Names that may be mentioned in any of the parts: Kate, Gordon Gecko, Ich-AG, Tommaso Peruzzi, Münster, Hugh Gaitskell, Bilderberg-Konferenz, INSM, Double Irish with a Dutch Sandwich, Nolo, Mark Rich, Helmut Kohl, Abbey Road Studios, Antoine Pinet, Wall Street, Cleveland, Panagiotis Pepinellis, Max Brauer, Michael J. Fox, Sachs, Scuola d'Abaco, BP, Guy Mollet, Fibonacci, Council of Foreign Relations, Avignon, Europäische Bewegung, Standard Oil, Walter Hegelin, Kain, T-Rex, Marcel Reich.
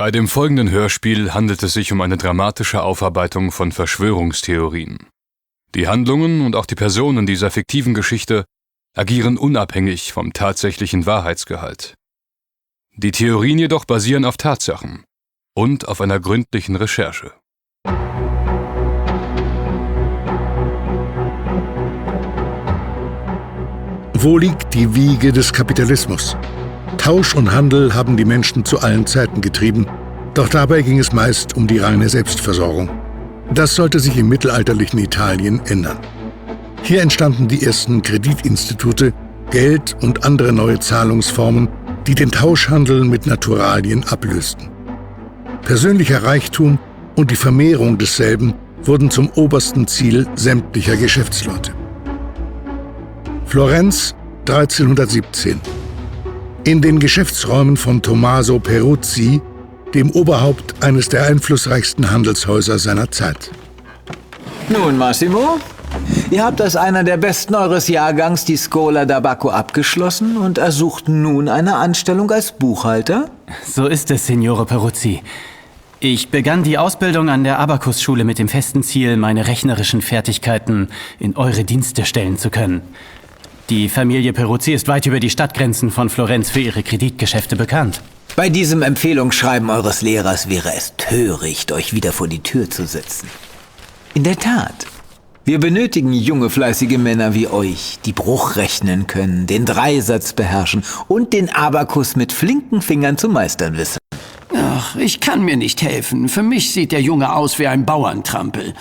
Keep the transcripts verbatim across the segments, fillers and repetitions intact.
Bei dem folgenden Hörspiel handelt es sich um eine dramatische Aufarbeitung von Verschwörungstheorien. Die Handlungen und auch die Personen dieser fiktiven Geschichte agieren unabhängig vom tatsächlichen Wahrheitsgehalt. Die Theorien jedoch basieren auf Tatsachen und auf einer gründlichen Recherche. Wo liegt die Wiege des Kapitalismus? Tausch und Handel haben die Menschen zu allen Zeiten getrieben, doch dabei ging es meist um die reine Selbstversorgung. Das sollte sich im mittelalterlichen Italien ändern. Hier entstanden die ersten Kreditinstitute, Geld und andere neue Zahlungsformen, die den Tauschhandel mit Naturalien ablösten. Persönlicher Reichtum und die Vermehrung desselben wurden zum obersten Ziel sämtlicher Geschäftsleute. Florenz, dreizehnhundertsiebzehn. In den Geschäftsräumen von Tommaso Peruzzi, dem Oberhaupt eines der einflussreichsten Handelshäuser seiner Zeit. Nun, Massimo, ihr habt als einer der Besten eures Jahrgangs die Scuola d'Abaco abgeschlossen und ersucht nun eine Anstellung als Buchhalter? So ist es, Signore Peruzzi. Ich begann die Ausbildung an der Abakusschule mit dem festen Ziel, meine rechnerischen Fertigkeiten in eure Dienste stellen zu können. Die Familie Peruzzi ist weit über die Stadtgrenzen von Florenz für ihre Kreditgeschäfte bekannt. Bei diesem Empfehlungsschreiben eures Lehrers wäre es töricht, euch wieder vor die Tür zu setzen. In der Tat. Wir benötigen junge, fleißige Männer wie euch, die Bruch rechnen können, den Dreisatz beherrschen und den Abakus mit flinken Fingern zu meistern wissen. Ach, ich kann mir nicht helfen. Für mich sieht der Junge aus wie ein Bauerntrampel.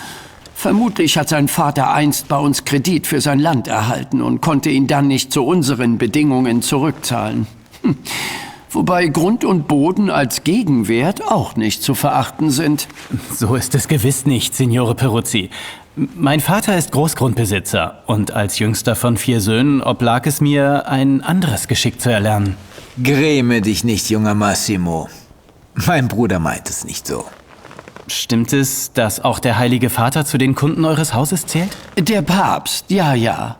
Vermutlich hat sein Vater einst bei uns Kredit für sein Land erhalten und konnte ihn dann nicht zu unseren Bedingungen zurückzahlen. Hm. Wobei Grund und Boden als Gegenwert auch nicht zu verachten sind. So ist es gewiss nicht, Signore Peruzzi. Mein Vater ist Großgrundbesitzer und als jüngster von vier Söhnen oblag es mir, ein anderes Geschick zu erlernen. Gräme dich nicht, junger Massimo. Mein Bruder meint es nicht so. Stimmt es, dass auch der Heilige Vater zu den Kunden eures Hauses zählt? Der Papst, ja, ja.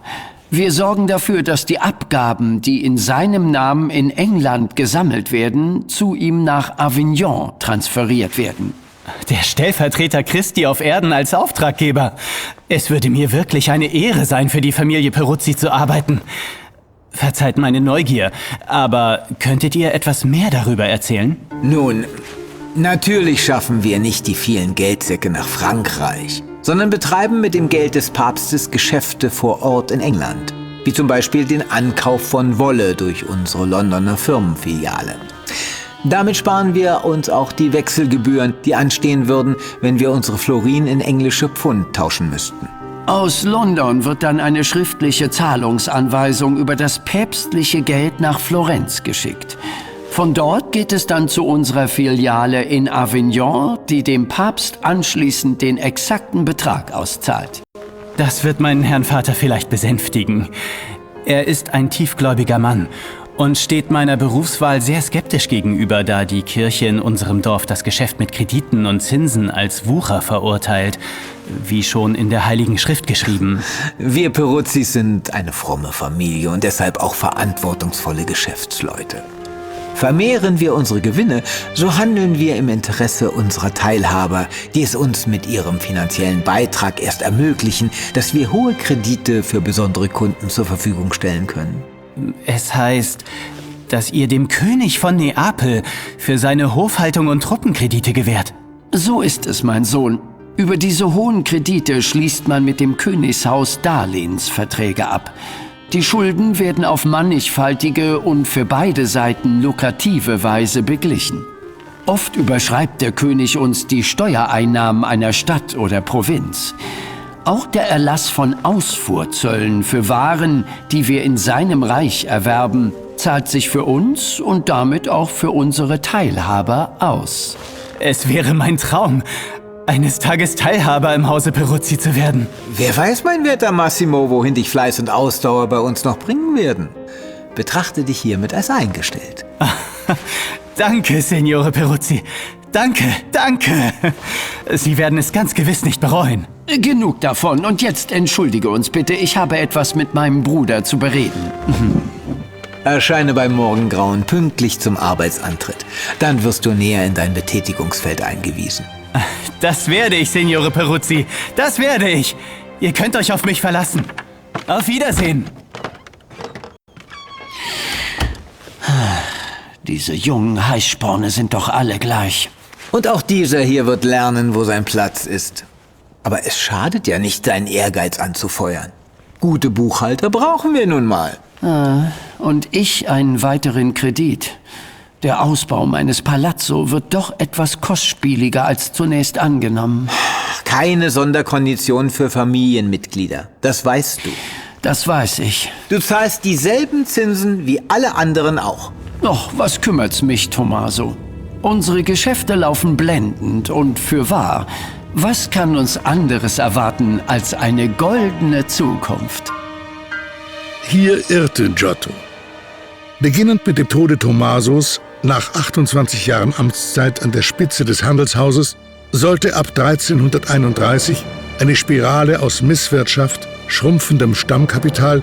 Wir sorgen dafür, dass die Abgaben, die in seinem Namen in England gesammelt werden, zu ihm nach Avignon transferiert werden. Der Stellvertreter Christi auf Erden als Auftraggeber. Es würde mir wirklich eine Ehre sein, für die Familie Peruzzi zu arbeiten. Verzeiht meine Neugier, aber könntet ihr etwas mehr darüber erzählen? Nun, natürlich schaffen wir nicht die vielen Geldsäcke nach Frankreich, sondern betreiben mit dem Geld des Papstes Geschäfte vor Ort in England, wie zum Beispiel den Ankauf von Wolle durch unsere Londoner Firmenfiliale. Damit sparen wir uns auch die Wechselgebühren, die anstehen würden, wenn wir unsere Florin in englische Pfund tauschen müssten. Aus London wird dann eine schriftliche Zahlungsanweisung über das päpstliche Geld nach Florenz geschickt. Von dort geht es dann zu unserer Filiale in Avignon, die dem Papst anschließend den exakten Betrag auszahlt. Das wird meinen Herrn Vater vielleicht besänftigen. Er ist ein tiefgläubiger Mann und steht meiner Berufswahl sehr skeptisch gegenüber, da die Kirche in unserem Dorf das Geschäft mit Krediten und Zinsen als Wucher verurteilt, wie schon in der Heiligen Schrift geschrieben. Wir Peruzzi sind eine fromme Familie und deshalb auch verantwortungsvolle Geschäftsleute. Vermehren wir unsere Gewinne, so handeln wir im Interesse unserer Teilhaber, die es uns mit ihrem finanziellen Beitrag erst ermöglichen, dass wir hohe Kredite für besondere Kunden zur Verfügung stellen können. Es heißt, dass ihr dem König von Neapel für seine Hofhaltung und Truppenkredite gewährt. So ist es, mein Sohn. Über diese hohen Kredite schließt man mit dem Königshaus Darlehensverträge ab. Die Schulden werden auf mannigfaltige und für beide Seiten lukrative Weise beglichen. Oft überschreibt der König uns die Steuereinnahmen einer Stadt oder Provinz. Auch der Erlass von Ausfuhrzöllen für Waren, die wir in seinem Reich erwerben, zahlt sich für uns und damit auch für unsere Teilhaber aus. Es wäre mein Traum, eines Tages Teilhaber im Hause Peruzzi zu werden. Wer weiß, mein werter Massimo, wohin dich Fleiß und Ausdauer bei uns noch bringen werden. Betrachte dich hiermit als eingestellt. Danke, Signore Peruzzi. Danke, danke. Sie werden es ganz gewiss nicht bereuen. Genug davon und jetzt entschuldige uns bitte, ich habe etwas mit meinem Bruder zu bereden. Erscheine beim Morgengrauen pünktlich zum Arbeitsantritt. Dann wirst du näher in dein Betätigungsfeld eingewiesen. Das werde ich, Signore Peruzzi. Das werde ich. Ihr könnt euch auf mich verlassen. Auf Wiedersehen. Diese jungen Heißsporne sind doch alle gleich. Und auch dieser hier wird lernen, wo sein Platz ist. Aber es schadet ja nicht, seinen Ehrgeiz anzufeuern. Gute Buchhalter brauchen wir nun mal. Ah, und ich einen weiteren Kredit. Der Ausbau meines Palazzo wird doch etwas kostspieliger als zunächst angenommen. Keine Sonderkondition für Familienmitglieder. Das weißt du. Das weiß ich. Du zahlst dieselben Zinsen wie alle anderen auch. Doch, was kümmert's mich, Tommaso? Unsere Geschäfte laufen blendend und fürwahr. Was kann uns anderes erwarten als eine goldene Zukunft? Hier irrte Giotto. Beginnend mit dem Tode Tommasos, nach achtundzwanzig Jahren Amtszeit an der Spitze des Handelshauses, sollte ab dreizehnhunderteinunddreißig eine Spirale aus Misswirtschaft, schrumpfendem Stammkapital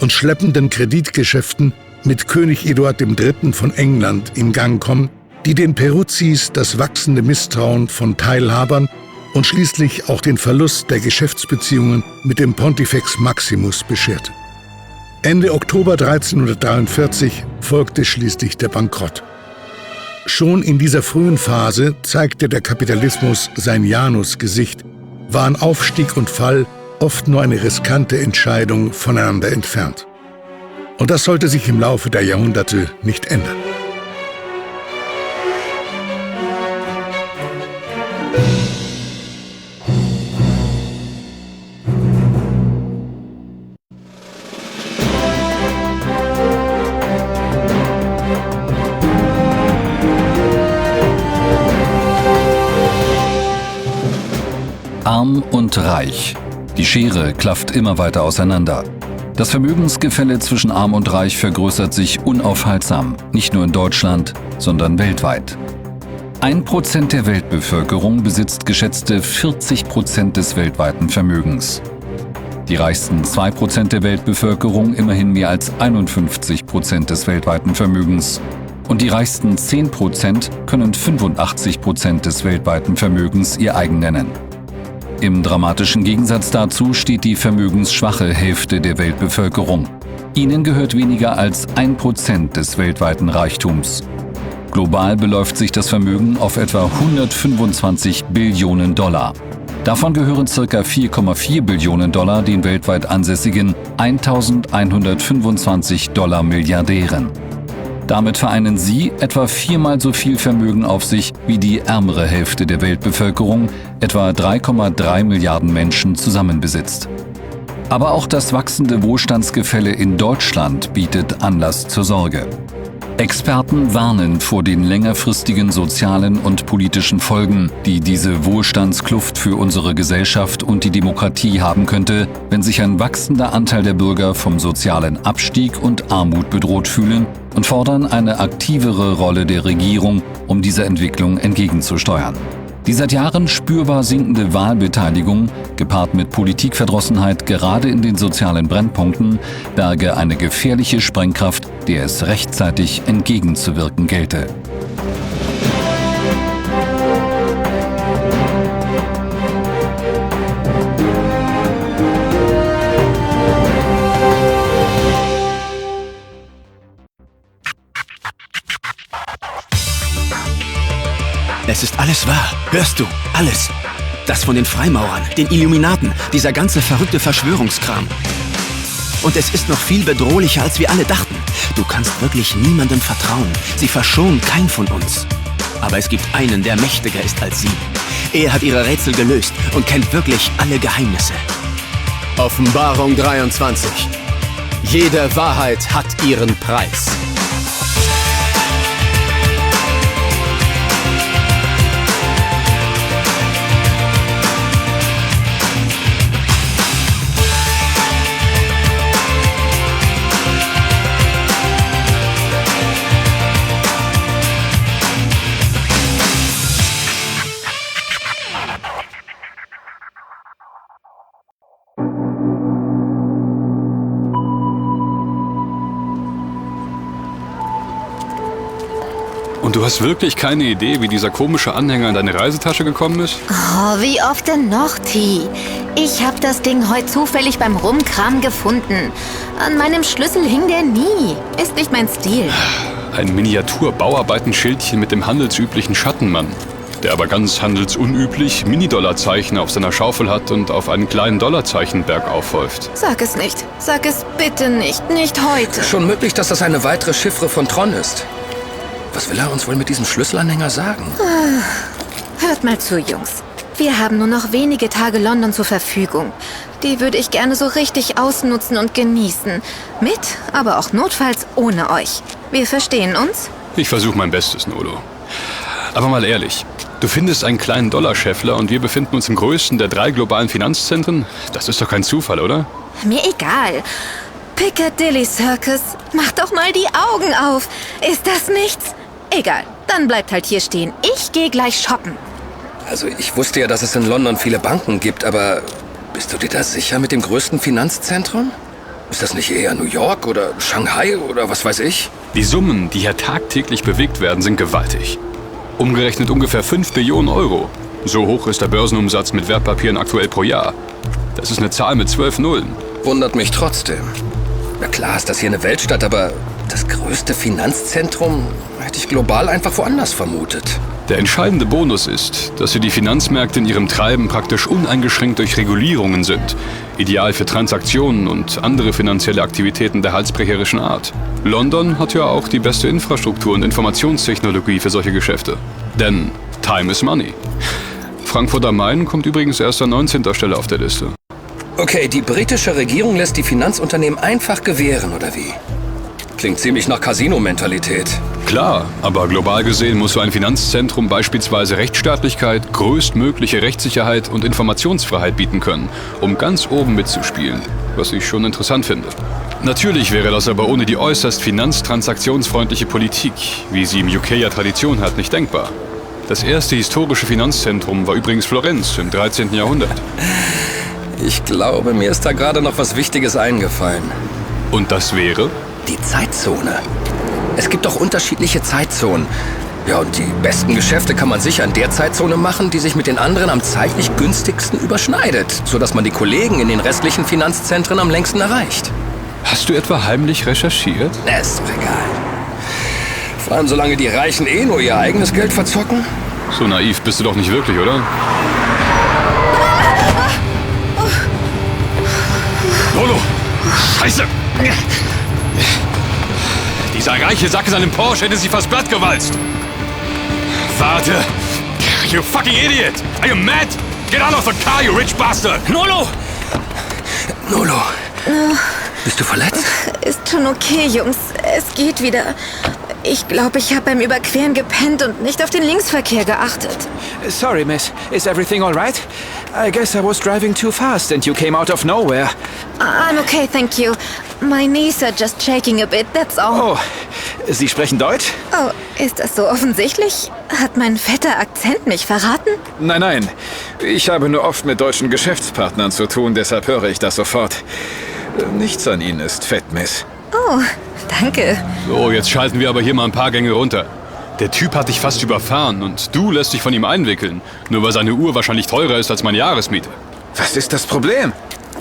und schleppenden Kreditgeschäften mit König Eduard der Dritte von England in Gang kommen, die den Peruzzis das wachsende Misstrauen von Teilhabern und schließlich auch den Verlust der Geschäftsbeziehungen mit dem Pontifex Maximus bescherte. Ende Oktober dreizehnhundertdreiundvierzig folgte schließlich der Bankrott. Schon in dieser frühen Phase zeigte der Kapitalismus sein Janusgesicht, waren Aufstieg und Fall oft nur eine riskante Entscheidung voneinander entfernt. Und das sollte sich im Laufe der Jahrhunderte nicht ändern. Arm und reich. Die Schere klafft immer weiter auseinander. Das Vermögensgefälle zwischen Arm und Reich vergrößert sich unaufhaltsam, nicht nur in Deutschland, sondern weltweit. Ein Prozent der Weltbevölkerung besitzt geschätzte vierzig Prozent des weltweiten Vermögens. Die reichsten zwei Prozent der Weltbevölkerung immerhin mehr als einundfünfzig Prozent des weltweiten Vermögens. Und die reichsten zehn Prozent können fünfundachtzig Prozent des weltweiten Vermögens ihr eigen nennen. Im dramatischen Gegensatz dazu steht die vermögensschwache Hälfte der Weltbevölkerung. Ihnen gehört weniger als ein Prozent des weltweiten Reichtums. Global beläuft sich das Vermögen auf etwa hundertfünfundzwanzig Billionen Dollar. Davon gehören ca. vier Komma vier Billionen Dollar den weltweit ansässigen eintausendeinhundertfünfundzwanzig Dollar Milliardären. Damit vereinen sie etwa viermal so viel Vermögen auf sich wie die ärmere Hälfte der Weltbevölkerung, etwa drei Komma drei Milliarden Menschen zusammenbesitzt. Aber auch das wachsende Wohlstandsgefälle in Deutschland bietet Anlass zur Sorge. Experten warnen vor den längerfristigen sozialen und politischen Folgen, die diese Wohlstandskluft für unsere Gesellschaft und die Demokratie haben könnte, wenn sich ein wachsender Anteil der Bürger vom sozialen Abstieg und Armut bedroht fühlen, und fordern eine aktivere Rolle der Regierung, um dieser Entwicklung entgegenzusteuern. Die seit Jahren spürbar sinkende Wahlbeteiligung, gepaart mit Politikverdrossenheit gerade in den sozialen Brennpunkten, berge eine gefährliche Sprengkraft, der es rechtzeitig entgegenzuwirken gelte. Es ist alles wahr. Hörst du? Alles. Das von den Freimaurern, den Illuminaten, dieser ganze verrückte Verschwörungskram. Und es ist noch viel bedrohlicher, als wir alle dachten. Du kannst wirklich niemandem vertrauen. Sie verschonen keinen von uns. Aber es gibt einen, der mächtiger ist als sie. Er hat ihre Rätsel gelöst und kennt wirklich alle Geheimnisse. Offenbarung dreiundzwanzig. Jede Wahrheit hat ihren Preis. Du hast wirklich keine Idee, wie dieser komische Anhänger in deine Reisetasche gekommen ist? Oh, wie oft denn noch, T? Ich hab das Ding heute zufällig beim Rumkram gefunden. An meinem Schlüssel hing der nie. Ist nicht mein Stil. Ein Miniatur-Bauarbeiten-Schildchen mit dem handelsüblichen Schattenmann, der aber ganz handelsunüblich Mini-Dollarzeichen auf seiner Schaufel hat und auf einen kleinen Dollarzeichenberg aufhäuft. Sag es nicht. Sag es bitte nicht. Nicht heute. Schon möglich, dass das eine weitere Chiffre von Tron ist. Was will er uns wohl mit diesem Schlüsselanhänger sagen? Hört mal zu, Jungs. Wir haben nur noch wenige Tage London zur Verfügung. Die würde ich gerne so richtig ausnutzen und genießen. Mit, aber auch notfalls ohne euch. Wir verstehen uns? Ich versuche mein Bestes, Nolo. Aber mal ehrlich, du findest einen kleinen Dollarscheffler und wir befinden uns im größten der drei globalen Finanzzentren? Das ist doch kein Zufall, oder? Mir egal. Piccadilly Circus, mach doch mal die Augen auf. Ist das nichts? Egal, dann bleibt halt hier stehen. Ich gehe gleich shoppen. Also ich wusste ja, dass es in London viele Banken gibt, aber bist du dir da sicher mit dem größten Finanzzentrum? Ist das nicht eher New York oder Shanghai oder was weiß ich? Die Summen, die hier tagtäglich bewegt werden, sind gewaltig. Umgerechnet ungefähr fünf Billionen Euro. So hoch ist der Börsenumsatz mit Wertpapieren aktuell pro Jahr. Das ist eine Zahl mit zwölf Nullen. Wundert mich trotzdem. Na klar ist das hier eine Weltstadt, aber das größte Finanzzentrum hätte ich global einfach woanders vermutet. Der entscheidende Bonus ist, dass hier die Finanzmärkte in ihrem Treiben praktisch uneingeschränkt durch Regulierungen sind. Ideal für Transaktionen und andere finanzielle Aktivitäten der halsbrecherischen Art. London hat ja auch die beste Infrastruktur und Informationstechnologie für solche Geschäfte. Denn time is money. Frankfurt am Main kommt übrigens erst an neunzehnter Stelle auf der Liste. Okay, die britische Regierung lässt die Finanzunternehmen einfach gewähren, oder wie? Klingt ziemlich nach Casino-Mentalität. Klar, aber global gesehen muss so ein Finanzzentrum beispielsweise Rechtsstaatlichkeit, größtmögliche Rechtssicherheit und Informationsfreiheit bieten können, um ganz oben mitzuspielen, was ich schon interessant finde. Natürlich wäre das aber ohne die äußerst finanztransaktionsfreundliche Politik, wie sie im U K ja Tradition hat, nicht denkbar. Das erste historische Finanzzentrum war übrigens Florenz im dreizehnten Jahrhundert. Ich glaube, mir ist da gerade noch was Wichtiges eingefallen. Und das wäre? Die Zeitzone. Es gibt doch unterschiedliche Zeitzonen. Ja, und die besten Geschäfte kann man sicher in der Zeitzone machen, die sich mit den anderen am zeitlich günstigsten überschneidet, sodass man die Kollegen in den restlichen Finanzzentren am längsten erreicht. Hast du etwa heimlich recherchiert? Na, ist doch egal. Vor allem solange die Reichen eh nur ihr eigenes Geld verzocken. So naiv bist du doch nicht wirklich, oder? Nolo! Scheiße! Dieser reiche Sack in seinem Porsche hätte sie fast plattgewalzt. Warte! You fucking idiot! Are you mad? Get out of the car, you rich bastard! Nolo! Nolo! Uh, Bist du verletzt? Ist schon okay, Jungs. Es geht wieder. Ich glaube, ich habe beim Überqueren gepennt und nicht auf den Linksverkehr geachtet. Sorry, Miss. Is everything alright? I guess I was driving too fast and you came out of nowhere. I'm okay, thank you. My knees are just shaking a bit, that's all. Oh, Sie sprechen Deutsch? Oh, ist das so offensichtlich? Hat mein fetter Akzent mich verraten? Nein, nein. Ich habe nur oft mit deutschen Geschäftspartnern zu tun, deshalb höre ich das sofort. Nichts an Ihnen ist fett, Miss. Oh, danke. So, jetzt schalten wir aber hier mal ein paar Gänge runter. Der Typ hat dich fast überfahren und du lässt dich von ihm einwickeln. Nur weil seine Uhr wahrscheinlich teurer ist als meine Jahresmiete. Was ist das Problem?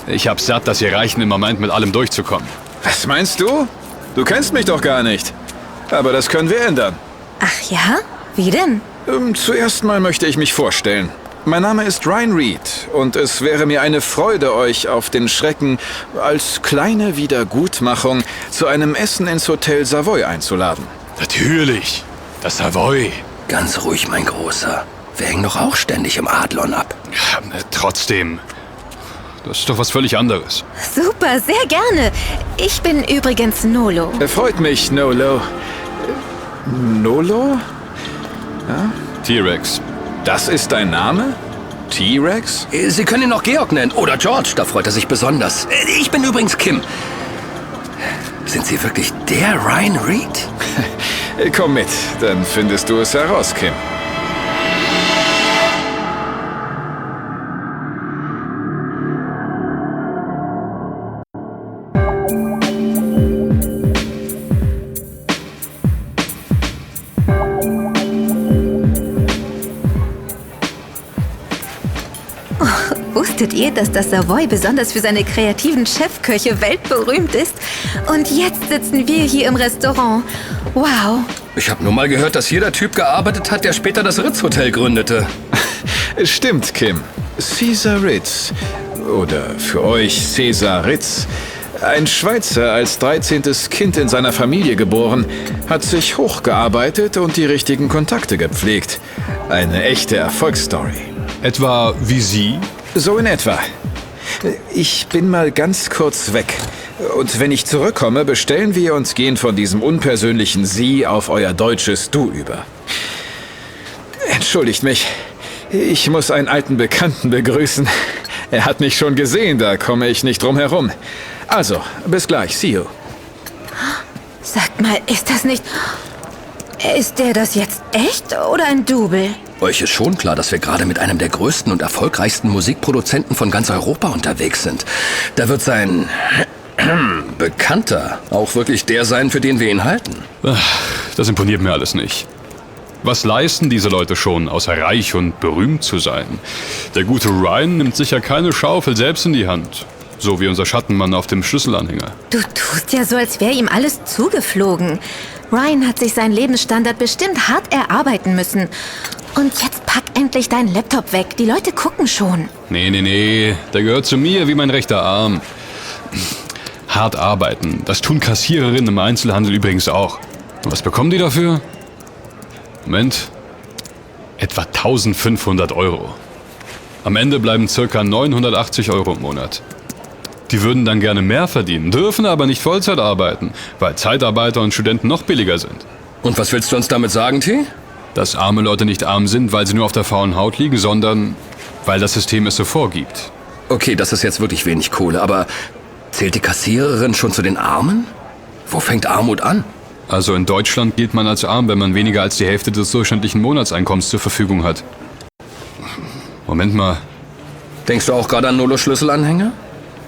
Ich hab's satt, dass ihr Reichen immer meint, mit allem durchzukommen. Was meinst du? Du kennst mich doch gar nicht. Aber das können wir ändern. Ach ja? Wie denn? Ähm, zuerst mal möchte ich mich vorstellen. Mein Name ist Ryan Reed und es wäre mir eine Freude, euch auf den Schrecken als kleine Wiedergutmachung zu einem Essen ins Hotel Savoy einzuladen. Natürlich, das Savoy. Ganz ruhig, mein Großer. Wir hängen doch auch ständig im Adlon ab. Ja, trotzdem. Das ist doch was völlig anderes. Super, sehr gerne. Ich bin übrigens Nolo. Freut mich, Nolo. Nolo? Ja? T-Rex. Das ist dein Name? T-Rex? Sie können ihn noch Georg nennen. Oder George, da freut er sich besonders. Ich bin übrigens Kim. Sind Sie wirklich der Ryan Reed? Komm mit, dann findest du es heraus, Kim. Wusstet ihr, dass das Savoy besonders für seine kreativen Chefköche weltberühmt ist? Und jetzt sitzen wir hier im Restaurant. Wow. Ich habe nur mal gehört, dass hier der Typ gearbeitet hat, der später das Ritz-Hotel gründete. Stimmt, Kim. Caesar Ritz. Oder für euch Caesar Ritz. Ein Schweizer, als dreizehntes Kind in seiner Familie geboren, hat sich hochgearbeitet und die richtigen Kontakte gepflegt. Eine echte Erfolgsstory. Etwa wie Sie? So in etwa. Ich bin mal ganz kurz weg. Und wenn ich zurückkomme, bestellen wir und gehen von diesem unpersönlichen Sie auf euer deutsches Du über. Entschuldigt mich. Ich muss einen alten Bekannten begrüßen. Er hat mich schon gesehen, da komme ich nicht drum herum. Also, bis gleich, see you. Sagt mal, ist das nicht... Ist der das jetzt echt oder ein Double? Euch ist schon klar, dass wir gerade mit einem der größten und erfolgreichsten Musikproduzenten von ganz Europa unterwegs sind. Da wird sein Bekannter auch wirklich der sein, für den wir ihn halten. Das imponiert mir alles nicht. Was leisten diese Leute schon, außer reich und berühmt zu sein? Der gute Ryan nimmt sicher keine Schaufel selbst in die Hand. So wie unser Schattenmann auf dem Schlüsselanhänger. Du tust ja so, als wäre ihm alles zugeflogen. Ryan hat sich seinen Lebensstandard bestimmt hart erarbeiten müssen. Und jetzt pack endlich deinen Laptop weg. Die Leute gucken schon. Nee, nee, nee. Der gehört zu mir wie mein rechter Arm. Hart arbeiten. Das tun Kassiererinnen im Einzelhandel übrigens auch. Und was bekommen die dafür? Moment. Etwa eintausendfünfhundert Euro. Am Ende bleiben ca. neunhundertachtzig Euro im Monat. Die würden dann gerne mehr verdienen, dürfen aber nicht Vollzeit arbeiten, weil Zeitarbeiter und Studenten noch billiger sind. Und was willst du uns damit sagen, T? Dass arme Leute nicht arm sind, weil sie nur auf der faulen Haut liegen, sondern weil das System es so vorgibt. Okay, das ist jetzt wirklich wenig Kohle, aber zählt die Kassiererin schon zu den Armen? Wo fängt Armut an? Also in Deutschland gilt man als arm, wenn man weniger als die Hälfte des durchschnittlichen Monatseinkommens zur Verfügung hat. Moment mal. Denkst du auch gerade an Nolos Schlüsselanhänger?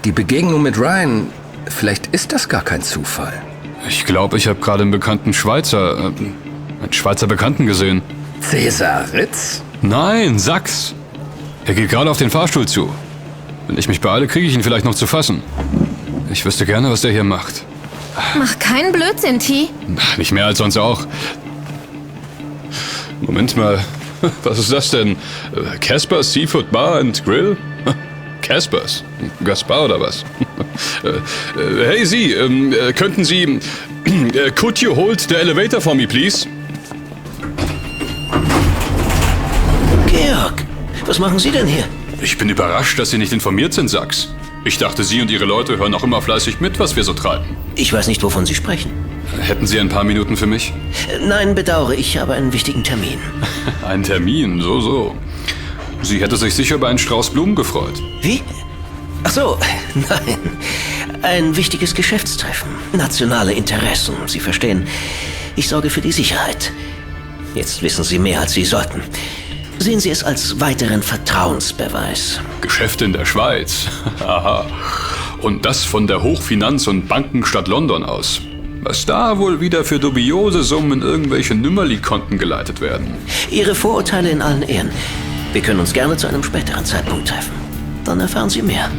Die Begegnung mit Ryan, vielleicht ist das gar kein Zufall. Ich glaube, ich habe gerade einen bekannten Schweizer, äh, einen Schweizer Bekannten gesehen. Cäsar Ritz? Nein, Sachs. Er geht gerade auf den Fahrstuhl zu. Wenn ich mich beeile, kriege ich ihn vielleicht noch zu fassen. Ich wüsste gerne, was der hier macht. Mach keinen Blödsinn, T. Nicht mehr als sonst auch. Moment mal, was ist das denn? Casper's Seafood Bar and Grill? Caspers? Gaspar oder was? Hey Sie, äh, könnten Sie... Äh, could you hold the elevator for me, please? Georg, was machen Sie denn hier? Ich bin überrascht, dass Sie nicht informiert sind, Sachs. Ich dachte, Sie und Ihre Leute hören auch immer fleißig mit, was wir so treiben. Ich weiß nicht, wovon Sie sprechen. Hätten Sie ein paar Minuten für mich? Nein, bedauere, ich habe einen wichtigen Termin. Ein Termin? So, so. Sie hätte sich sicher über einen Strauß Blumen gefreut. Wie? Ach so, nein. Ein wichtiges Geschäftstreffen. Nationale Interessen, Sie verstehen. Ich sorge für die Sicherheit. Jetzt wissen Sie mehr, als Sie sollten. Sehen Sie es als weiteren Vertrauensbeweis. Geschäfte in der Schweiz. Aha. Und das von der Hochfinanz- und Bankenstadt London aus. Was da wohl wieder für dubiose Summen in irgendwelche Nümmerli-Konten geleitet werden. Ihre Vorurteile in allen Ehren. Wir können uns gerne zu einem späteren Zeitpunkt treffen. Dann erfahren Sie mehr.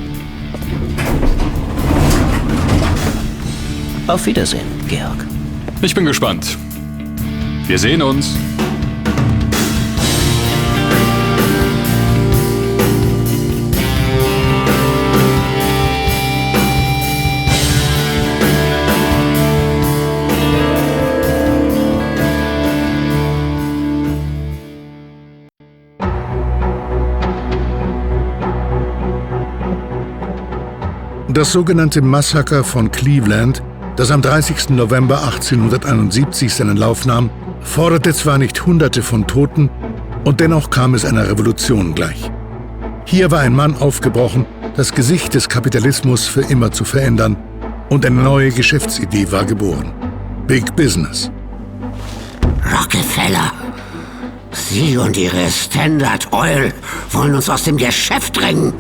Auf Wiedersehen, Georg. Ich bin gespannt. Wir sehen uns. Das sogenannte Massaker von Cleveland, das am dreißigsten November achtzehnhunderteinundsiebzig seinen Lauf nahm, forderte zwar nicht Hunderte von Toten, und dennoch kam es einer Revolution gleich. Hier war ein Mann aufgebrochen, das Gesicht des Kapitalismus für immer zu verändern, und eine neue Geschäftsidee war geboren. Big Business. Rockefeller, Sie und Ihre Standard Oil wollen uns aus dem Geschäft drängen.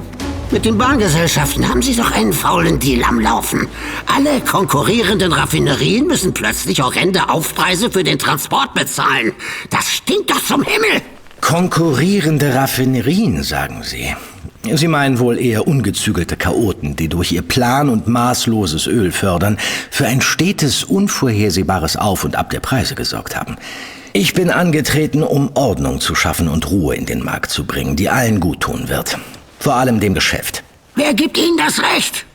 Mit den Bahngesellschaften haben Sie doch einen faulen Deal am Laufen. Alle konkurrierenden Raffinerien müssen plötzlich horrende Aufpreise für den Transport bezahlen. Das stinkt doch zum Himmel! Konkurrierende Raffinerien, sagen Sie. Sie meinen wohl eher ungezügelte Chaoten, die durch ihr Plan und maßloses Öl fördern, für ein stetes, unvorhersehbares Auf und Ab der Preise gesorgt haben. Ich bin angetreten, um Ordnung zu schaffen und Ruhe in den Markt zu bringen, die allen guttun wird. Vor allem dem Geschäft. Wer gibt Ihnen das Recht?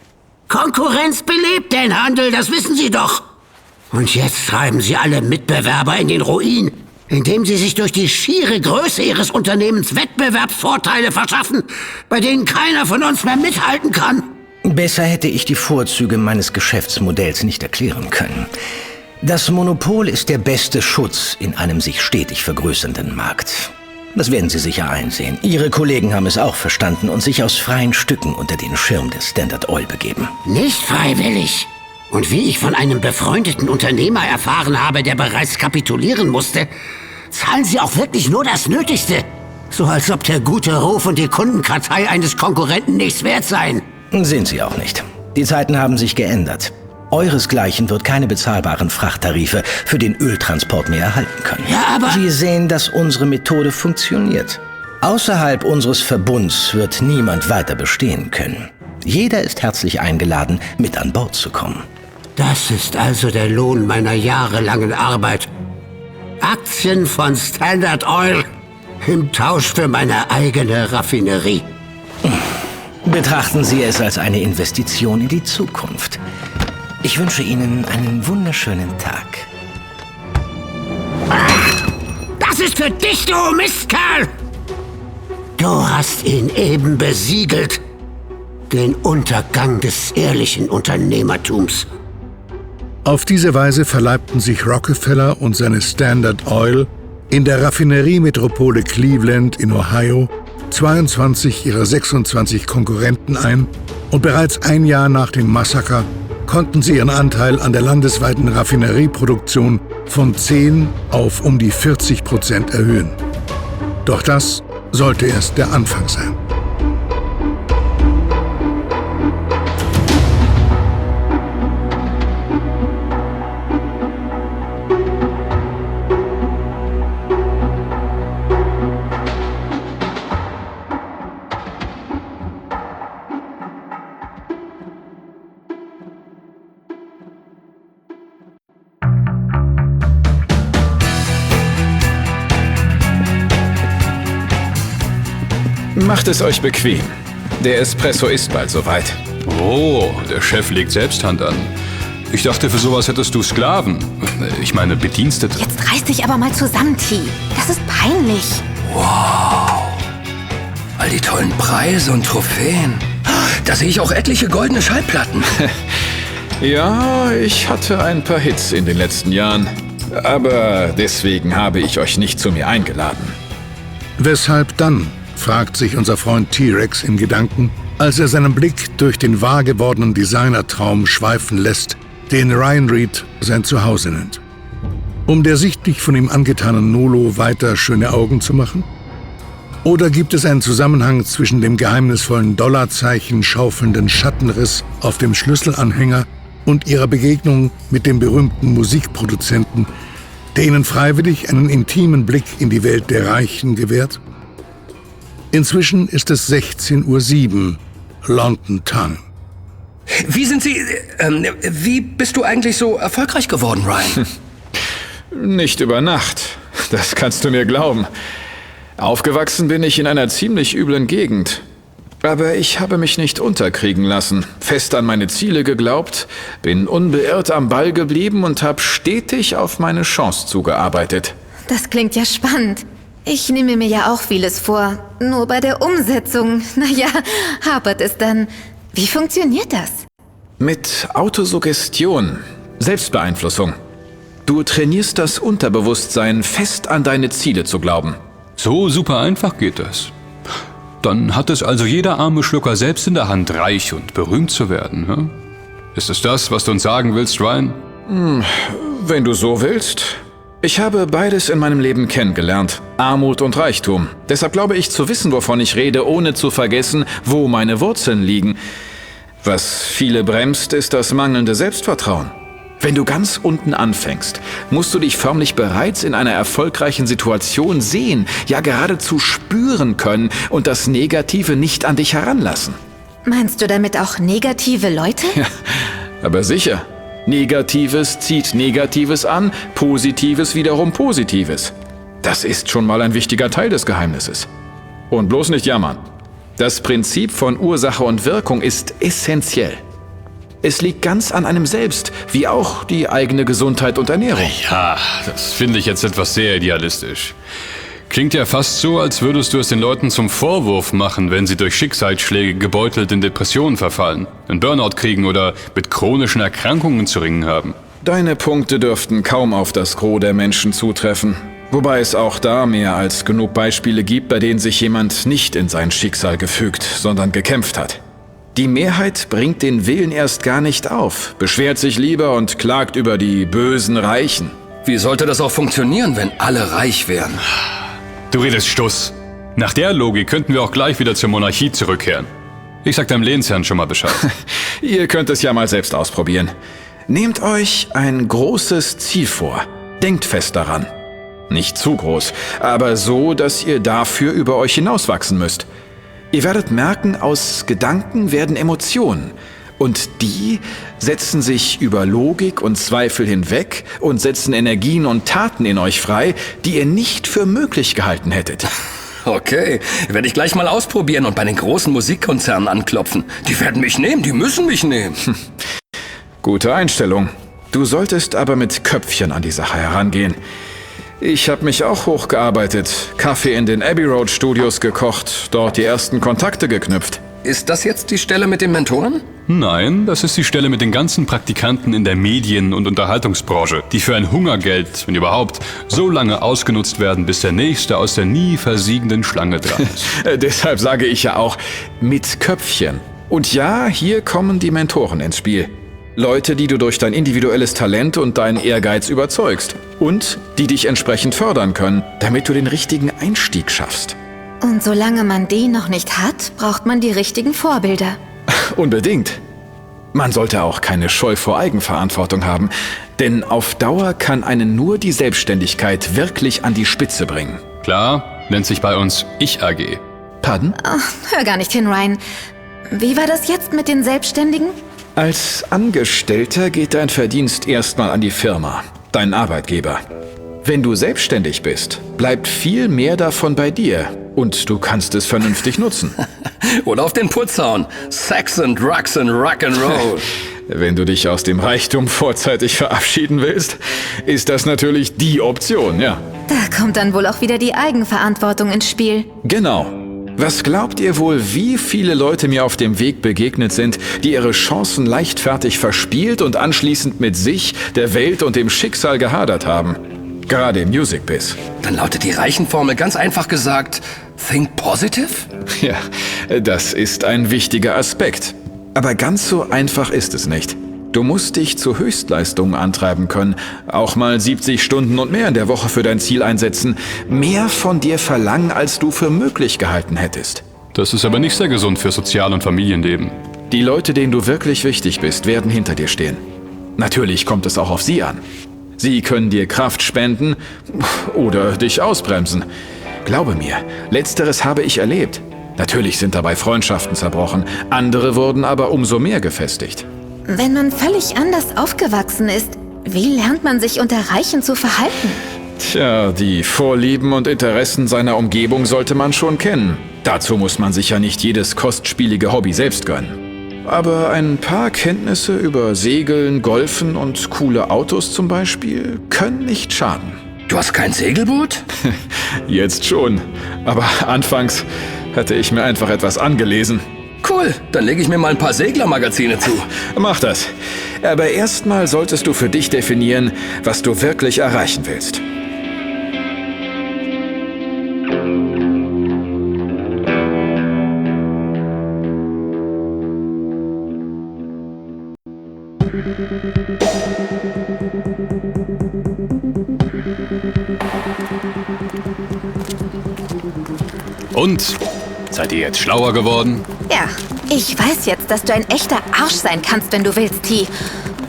Konkurrenz belebt den Handel, das wissen Sie doch. Und jetzt treiben Sie alle Mitbewerber in den Ruin, indem Sie sich durch die schiere Größe Ihres Unternehmens Wettbewerbsvorteile verschaffen, bei denen keiner von uns mehr mithalten kann. Besser hätte ich die Vorzüge meines Geschäftsmodells nicht erklären können. Das Monopol ist der beste Schutz in einem sich stetig vergrößernden Markt. Das werden Sie sicher einsehen. Ihre Kollegen haben es auch verstanden und sich aus freien Stücken unter den Schirm des Standard Oil begeben. Nicht freiwillig. Und wie ich von einem befreundeten Unternehmer erfahren habe, der bereits kapitulieren musste, zahlen Sie auch wirklich nur das Nötigste. So als ob der gute Ruf und die Kundenkartei eines Konkurrenten nichts wert seien. Sind sie auch nicht. Die Zeiten haben sich geändert. Euresgleichen wird keine bezahlbaren Frachttarife für den Öltransport mehr erhalten können. Ja, aber... Sie sehen, dass unsere Methode funktioniert. Außerhalb unseres Verbunds wird niemand weiter bestehen können. Jeder ist herzlich eingeladen, mit an Bord zu kommen. Das ist also der Lohn meiner jahrelangen Arbeit. Aktien von Standard Oil im Tausch für meine eigene Raffinerie. Betrachten Sie es als eine Investition in die Zukunft. Ich wünsche Ihnen einen wunderschönen Tag. Ach, das ist für dich, du Mistkerl! Du hast ihn eben besiegelt. Den Untergang des ehrlichen Unternehmertums. Auf diese Weise verleibten sich Rockefeller und seine Standard Oil in der Raffineriemetropole Cleveland in Ohio zweiundzwanzig ihrer sechsundzwanzig Konkurrenten ein und bereits ein Jahr nach dem Massaker konnten sie ihren Anteil an der landesweiten Raffinerieproduktion von zehn auf um die vierzig Prozent erhöhen. Doch das sollte erst der Anfang sein. Macht es euch bequem. Der Espresso ist bald soweit. Oh, der Chef legt selbst Hand an. Ich dachte, für sowas hättest du Sklaven. Ich meine, Bedienstete. Jetzt reiß dich aber mal zusammen, T. Das ist peinlich. Wow. All die tollen Preise und Trophäen. Da sehe ich auch etliche goldene Schallplatten. Ja, ich hatte ein paar Hits in den letzten Jahren. Aber deswegen habe ich euch nicht zu mir eingeladen. Weshalb dann? Fragt sich unser Freund T-Rex in Gedanken, als er seinen Blick durch den wahr gewordenen Designertraum schweifen lässt, den Ryan Reed sein Zuhause nennt. Um der sichtlich von ihm angetanen Nolo weiter schöne Augen zu machen? Oder gibt es einen Zusammenhang zwischen dem geheimnisvollen Dollarzeichen schaufelnden Schattenriss auf dem Schlüsselanhänger und ihrer Begegnung mit dem berühmten Musikproduzenten, der ihnen freiwillig einen intimen Blick in die Welt der Reichen gewährt? Inzwischen ist es sechzehn Uhr sieben, London Town. Wie sind Sie... Ähm, wie bist du eigentlich so erfolgreich geworden, Ryan? Nicht über Nacht. Das kannst du mir glauben. Aufgewachsen bin ich in einer ziemlich üblen Gegend. Aber ich habe mich nicht unterkriegen lassen, fest an meine Ziele geglaubt, bin unbeirrt am Ball geblieben und habe stetig auf meine Chance zugearbeitet. Das klingt ja spannend. Ich nehme mir ja auch vieles vor, nur bei der Umsetzung, naja, hapert es dann. Wie funktioniert das? Mit Autosuggestion, Selbstbeeinflussung. Du trainierst das Unterbewusstsein, fest an deine Ziele zu glauben. So super einfach geht das. Dann hat es also jeder arme Schlucker selbst in der Hand, reich und berühmt zu werden, hm? Ist es das, was du uns sagen willst, Ryan? Hm, wenn du so willst... Ich habe beides in meinem Leben kennengelernt, Armut und Reichtum. Deshalb glaube ich zu wissen, wovon ich rede, ohne zu vergessen, wo meine Wurzeln liegen. Was viele bremst, ist das mangelnde Selbstvertrauen. Wenn du ganz unten anfängst, musst du dich förmlich bereits in einer erfolgreichen Situation sehen, ja geradezu spüren können und das Negative nicht an dich heranlassen. Meinst du damit auch negative Leute? Ja, aber sicher. Negatives zieht Negatives an, Positives wiederum Positives. Das ist schon mal ein wichtiger Teil des Geheimnisses. Und bloß nicht jammern. Das Prinzip von Ursache und Wirkung ist essentiell. Es liegt ganz an einem selbst, wie auch die eigene Gesundheit und Ernährung. Ja, das finde ich jetzt etwas sehr idealistisch. Klingt ja fast so, als würdest du es den Leuten zum Vorwurf machen, wenn sie durch Schicksalsschläge gebeutelt in Depressionen verfallen, einen Burnout kriegen oder mit chronischen Erkrankungen zu ringen haben. Deine Punkte dürften kaum auf das Gros der Menschen zutreffen. Wobei es auch da mehr als genug Beispiele gibt, bei denen sich jemand nicht in sein Schicksal gefügt, sondern gekämpft hat. Die Mehrheit bringt den Willen erst gar nicht auf, beschwert sich lieber und klagt über die bösen Reichen. Wie sollte das auch funktionieren, wenn alle reich wären? Du redest Stuss. Nach der Logik könnten wir auch gleich wieder zur Monarchie zurückkehren. Ich sag deinem Lehnsherrn schon mal Bescheid. Ihr könnt es ja mal selbst ausprobieren. Nehmt euch ein großes Ziel vor. Denkt fest daran. Nicht zu groß, aber so, dass ihr dafür über euch hinauswachsen müsst. Ihr werdet merken, aus Gedanken werden Emotionen. Und die setzen sich über Logik und Zweifel hinweg und setzen Energien und Taten in euch frei, die ihr nicht für möglich gehalten hättet. Okay, werde ich gleich mal ausprobieren und bei den großen Musikkonzernen anklopfen. Die werden mich nehmen, die müssen mich nehmen. Gute Einstellung. Du solltest aber mit Köpfchen an die Sache herangehen. Ich habe mich auch hochgearbeitet, Kaffee in den Abbey Road Studios gekocht, dort die ersten Kontakte geknüpft. Ist das jetzt die Stelle mit den Mentoren? Nein, das ist die Stelle mit den ganzen Praktikanten in der Medien- und Unterhaltungsbranche, die für ein Hungergeld, wenn überhaupt, so lange ausgenutzt werden, bis der Nächste aus der nie versiegenden Schlange dran ist. Deshalb sage ich ja auch, mit Köpfchen. Und ja, hier kommen die Mentoren ins Spiel. Leute, die du durch dein individuelles Talent und deinen Ehrgeiz überzeugst. Und die dich entsprechend fördern können, damit du den richtigen Einstieg schaffst. Und solange man den noch nicht hat, braucht man die richtigen Vorbilder. Unbedingt. Man sollte auch keine Scheu vor Eigenverantwortung haben, denn auf Dauer kann einen nur die Selbstständigkeit wirklich an die Spitze bringen. Klar, nennt sich bei uns Ich-A G. Pardon? Oh, hör gar nicht hin, Ryan. Wie war das jetzt mit den Selbstständigen? Als Angestellter geht dein Verdienst erstmal an die Firma, deinen Arbeitgeber. Wenn du selbstständig bist, bleibt viel mehr davon bei dir. Und du kannst es vernünftig nutzen. Oder auf den Putz hauen. Sex and Drugs and Rock'n'Roll. Wenn du dich aus dem Reichtum vorzeitig verabschieden willst, ist das natürlich die Option, ja. Da kommt dann wohl auch wieder die Eigenverantwortung ins Spiel. Genau. Was glaubt ihr wohl, wie viele Leute mir auf dem Weg begegnet sind, die ihre Chancen leichtfertig verspielt und anschließend mit sich, der Welt und dem Schicksal gehadert haben? Gerade im Music-Biz. Dann lautet die Reichenformel ganz einfach gesagt, think positive? Ja, das ist ein wichtiger Aspekt. Aber ganz so einfach ist es nicht. Du musst dich zu Höchstleistungen antreiben können, auch mal siebzig Stunden und mehr in der Woche für dein Ziel einsetzen, mehr von dir verlangen, als du für möglich gehalten hättest. Das ist aber nicht sehr gesund für Sozial- und Familienleben. Die Leute, denen du wirklich wichtig bist, werden hinter dir stehen. Natürlich kommt es auch auf sie an. Sie können dir Kraft spenden oder dich ausbremsen. Glaube mir, letzteres habe ich erlebt. Natürlich sind dabei Freundschaften zerbrochen, andere wurden aber umso mehr gefestigt. Wenn man völlig anders aufgewachsen ist, wie lernt man sich unter Reichen zu verhalten? Tja, die Vorlieben und Interessen seiner Umgebung sollte man schon kennen. Dazu muss man sich ja nicht jedes kostspielige Hobby selbst gönnen. Aber ein paar Kenntnisse über Segeln, Golfen und coole Autos zum Beispiel können nicht schaden. Du hast kein Segelboot? Jetzt schon. Aber anfangs hatte ich mir einfach etwas angelesen. Cool, dann lege ich mir mal ein paar Seglermagazine zu. Mach das. Aber erstmal solltest du für dich definieren, was du wirklich erreichen willst. Und? Seid ihr jetzt schlauer geworden? Ja, ich weiß jetzt, dass du ein echter Arsch sein kannst, wenn du willst, T.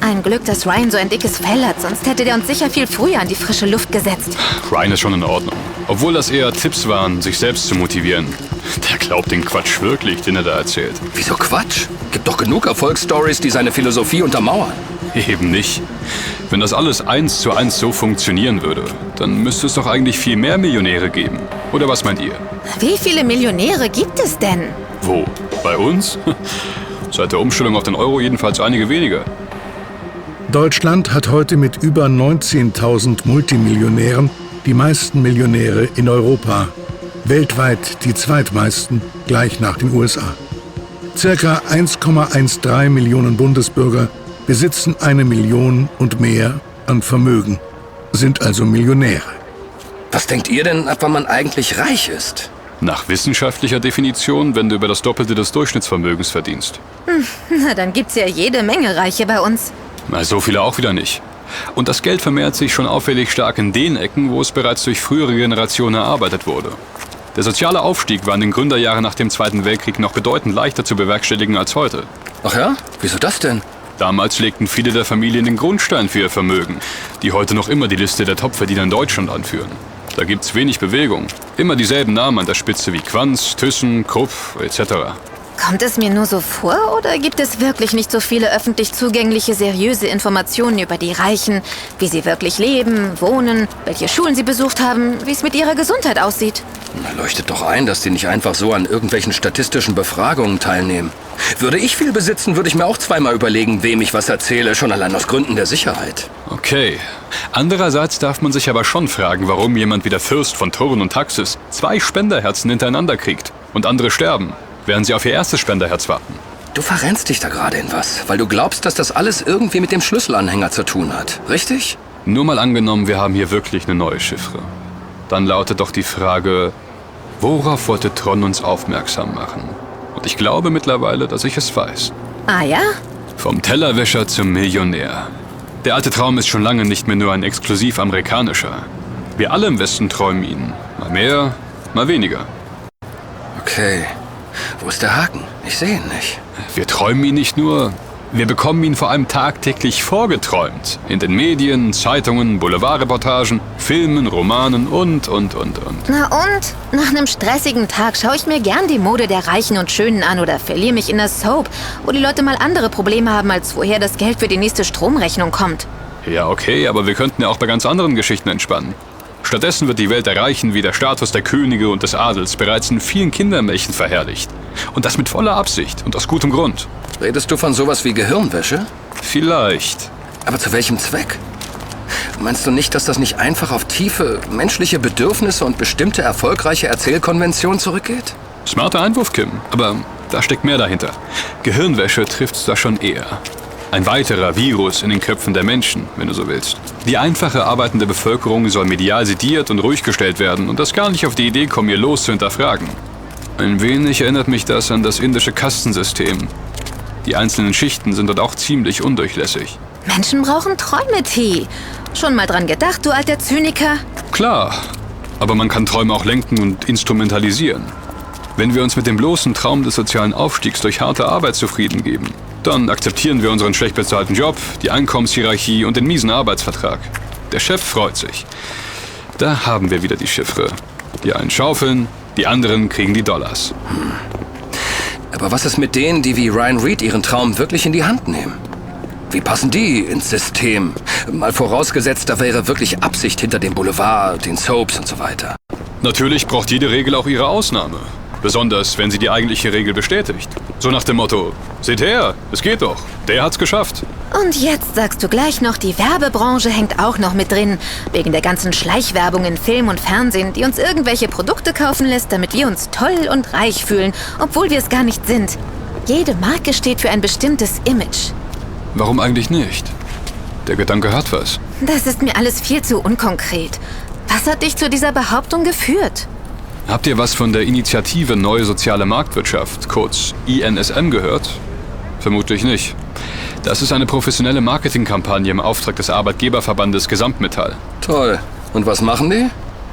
Ein Glück, dass Ryan so ein dickes Fell hat, sonst hätte der uns sicher viel früher an die frische Luft gesetzt. Ryan ist schon in Ordnung. Obwohl das eher Tipps waren, sich selbst zu motivieren. Der glaubt den Quatsch wirklich, den er da erzählt. Wieso Quatsch? Gibt doch genug Erfolgsstories, die seine Philosophie untermauern. Eben nicht. Wenn das alles eins zu eins so funktionieren würde, dann müsste es doch eigentlich viel mehr Millionäre geben. Oder was meint ihr? Wie viele Millionäre gibt es denn? Wo? Bei uns? Seit der Umstellung auf den Euro jedenfalls einige weniger. Deutschland hat heute mit über neunzehntausend Multimillionären die meisten Millionäre in Europa. Weltweit die zweitmeisten, gleich nach den U S A. Circa eins Komma dreizehn Millionen Bundesbürger besitzen eine Million und mehr an Vermögen, sind also Millionäre. Was denkt ihr denn, ab wann man eigentlich reich ist? Nach wissenschaftlicher Definition, wenn du über das Doppelte des Durchschnittsvermögens verdienst. Hm, na, dann gibt's ja jede Menge Reiche bei uns. Na, so viele auch wieder nicht. Und das Geld vermehrt sich schon auffällig stark in den Ecken, wo es bereits durch frühere Generationen erarbeitet wurde. Der soziale Aufstieg war in den Gründerjahren nach dem Zweiten Weltkrieg noch bedeutend leichter zu bewerkstelligen als heute. Ach ja? Wieso das denn? Damals legten viele der Familien den Grundstein für ihr Vermögen, die heute noch immer die Liste der Topverdiener in Deutschland anführen. Da gibt's wenig Bewegung. Immer dieselben Namen an der Spitze wie Quanz, Thyssen, Krupp et cetera. Kommt es mir nur so vor oder gibt es wirklich nicht so viele öffentlich zugängliche, seriöse Informationen über die Reichen, wie sie wirklich leben, wohnen, welche Schulen sie besucht haben, wie es mit ihrer Gesundheit aussieht? Leuchtet doch ein, dass die nicht einfach so an irgendwelchen statistischen Befragungen teilnehmen. Würde ich viel besitzen, würde ich mir auch zweimal überlegen, wem ich was erzähle, schon allein aus Gründen der Sicherheit. Okay. Andererseits darf man sich aber schon fragen, warum jemand wie der Fürst von Thurn und Taxis zwei Spenderherzen hintereinander kriegt und andere sterben, während sie auf ihr erstes Spenderherz warten. Du verrennst dich da gerade in was, weil du glaubst, dass das alles irgendwie mit dem Schlüsselanhänger zu tun hat, richtig? Nur mal angenommen, wir haben hier wirklich eine neue Chiffre. Dann lautet doch die Frage, worauf wollte Tron uns aufmerksam machen? Und ich glaube mittlerweile, dass ich es weiß. Ah ja? Vom Tellerwäscher zum Millionär. Der alte Traum ist schon lange nicht mehr nur ein exklusiv amerikanischer. Wir alle im Westen träumen ihn. Mal mehr, mal weniger. Okay. Wo ist der Haken? Ich sehe ihn nicht. Wir träumen ihn nicht nur, wir bekommen ihn vor allem tagtäglich vorgeträumt. In den Medien, Zeitungen, Boulevardreportagen, Filmen, Romanen und, und, und, und. Na und? Nach einem stressigen Tag schaue ich mir gern die Mode der Reichen und Schönen an oder verliere mich in der Soap, wo die Leute mal andere Probleme haben, als woher das Geld für die nächste Stromrechnung kommt. Ja, okay, aber wir könnten ja auch bei ganz anderen Geschichten entspannen. Stattdessen wird die Welt der Reichen wie der Status der Könige und des Adels bereits in vielen Kindermärchen verherrlicht. Und das mit voller Absicht und aus gutem Grund. Redest du von sowas wie Gehirnwäsche? Vielleicht. Aber zu welchem Zweck? Meinst du nicht, dass das nicht einfach auf tiefe menschliche Bedürfnisse und bestimmte erfolgreiche Erzählkonventionen zurückgeht? Smarter Einwurf, Kim. Aber da steckt mehr dahinter. Gehirnwäsche trifft's da schon eher. Ein weiterer Virus in den Köpfen der Menschen, wenn du so willst. Die einfache arbeitende Bevölkerung soll medial sediert und ruhig gestellt werden und das gar nicht auf die Idee kommen, ihr Los zu hinterfragen. Ein wenig erinnert mich das an das indische Kastensystem. Die einzelnen Schichten sind dort auch ziemlich undurchlässig. Menschen brauchen Träume-Tee. Schon mal dran gedacht, du alter Zyniker? Klar, aber man kann Träume auch lenken und instrumentalisieren. Wenn wir uns mit dem bloßen Traum des sozialen Aufstiegs durch harte Arbeit zufrieden geben, dann akzeptieren wir unseren schlecht bezahlten Job, die Einkommenshierarchie und den miesen Arbeitsvertrag. Der Chef freut sich. Da haben wir wieder die Chiffre. Die einen schaufeln, die anderen kriegen die Dollars. Hm. Aber was ist mit denen, die wie Ryan Reed ihren Traum wirklich in die Hand nehmen? Wie passen die ins System? Mal vorausgesetzt, da wäre wirklich Absicht hinter dem Boulevard, den Soaps und so weiter. Natürlich braucht jede Regel auch ihre Ausnahme. Besonders, wenn sie die eigentliche Regel bestätigt. So nach dem Motto, seht her, es geht doch, der hat's geschafft. Und jetzt sagst du gleich noch, die Werbebranche hängt auch noch mit drin. Wegen der ganzen Schleichwerbung in Film und Fernsehen, die uns irgendwelche Produkte kaufen lässt, damit wir uns toll und reich fühlen, obwohl wir es gar nicht sind. Jede Marke steht für ein bestimmtes Image. Warum eigentlich nicht? Der Gedanke hat was. Das ist mir alles viel zu unkonkret. Was hat dich zu dieser Behauptung geführt? Habt ihr was von der Initiative Neue Soziale Marktwirtschaft, kurz I N S M, gehört? Vermutlich nicht. Das ist eine professionelle Marketingkampagne im Auftrag des Arbeitgeberverbandes Gesamtmetall. Toll. Und was machen die?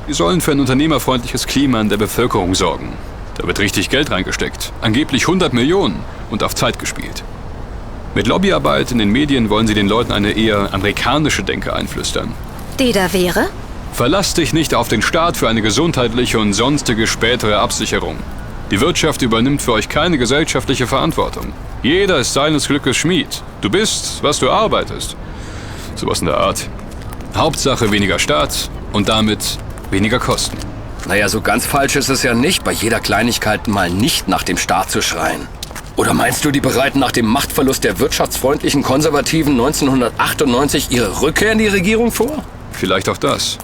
Die sollen für ein unternehmerfreundliches Klima in der Bevölkerung sorgen. Da wird richtig Geld reingesteckt. Angeblich hundert Millionen und auf Zeit gespielt. Mit Lobbyarbeit in den Medien wollen sie den Leuten eine eher amerikanische Denke einflüstern. Die da wäre? Verlass dich nicht auf den Staat für eine gesundheitliche und sonstige spätere Absicherung. Die Wirtschaft übernimmt für euch keine gesellschaftliche Verantwortung. Jeder ist seines Glückes Schmied. Du bist, was du arbeitest. Sowas in der Art. Hauptsache weniger Staat und damit weniger Kosten. Naja, so ganz falsch ist es ja nicht, bei jeder Kleinigkeit mal nicht nach dem Staat zu schreien. Oder meinst du, die bereiten nach dem Machtverlust der wirtschaftsfreundlichen Konservativen neunzehnhundertachtundneunzig ihre Rückkehr in die Regierung vor? Vielleicht auch das.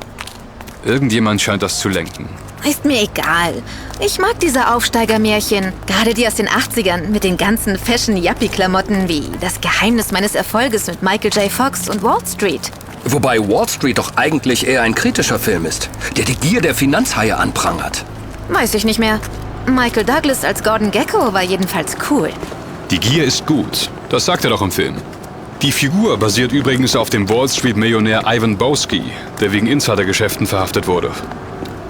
Irgendjemand scheint das zu lenken. Ist mir egal. Ich mag diese Aufsteigermärchen. Gerade die aus den achtzigern mit den ganzen Fashion-Yuppie-Klamotten wie das Geheimnis meines Erfolges mit Michael J. Fox und Wall Street. Wobei Wall Street doch eigentlich eher ein kritischer Film ist, der die Gier der Finanzhaie anprangert. Weiß ich nicht mehr. Michael Douglas als Gordon Gecko war jedenfalls cool. Die Gier ist gut. Das sagt er doch im Film. Die Figur basiert übrigens auf dem Wall Street-Millionär Ivan Bowsky, der wegen Insidergeschäften verhaftet wurde.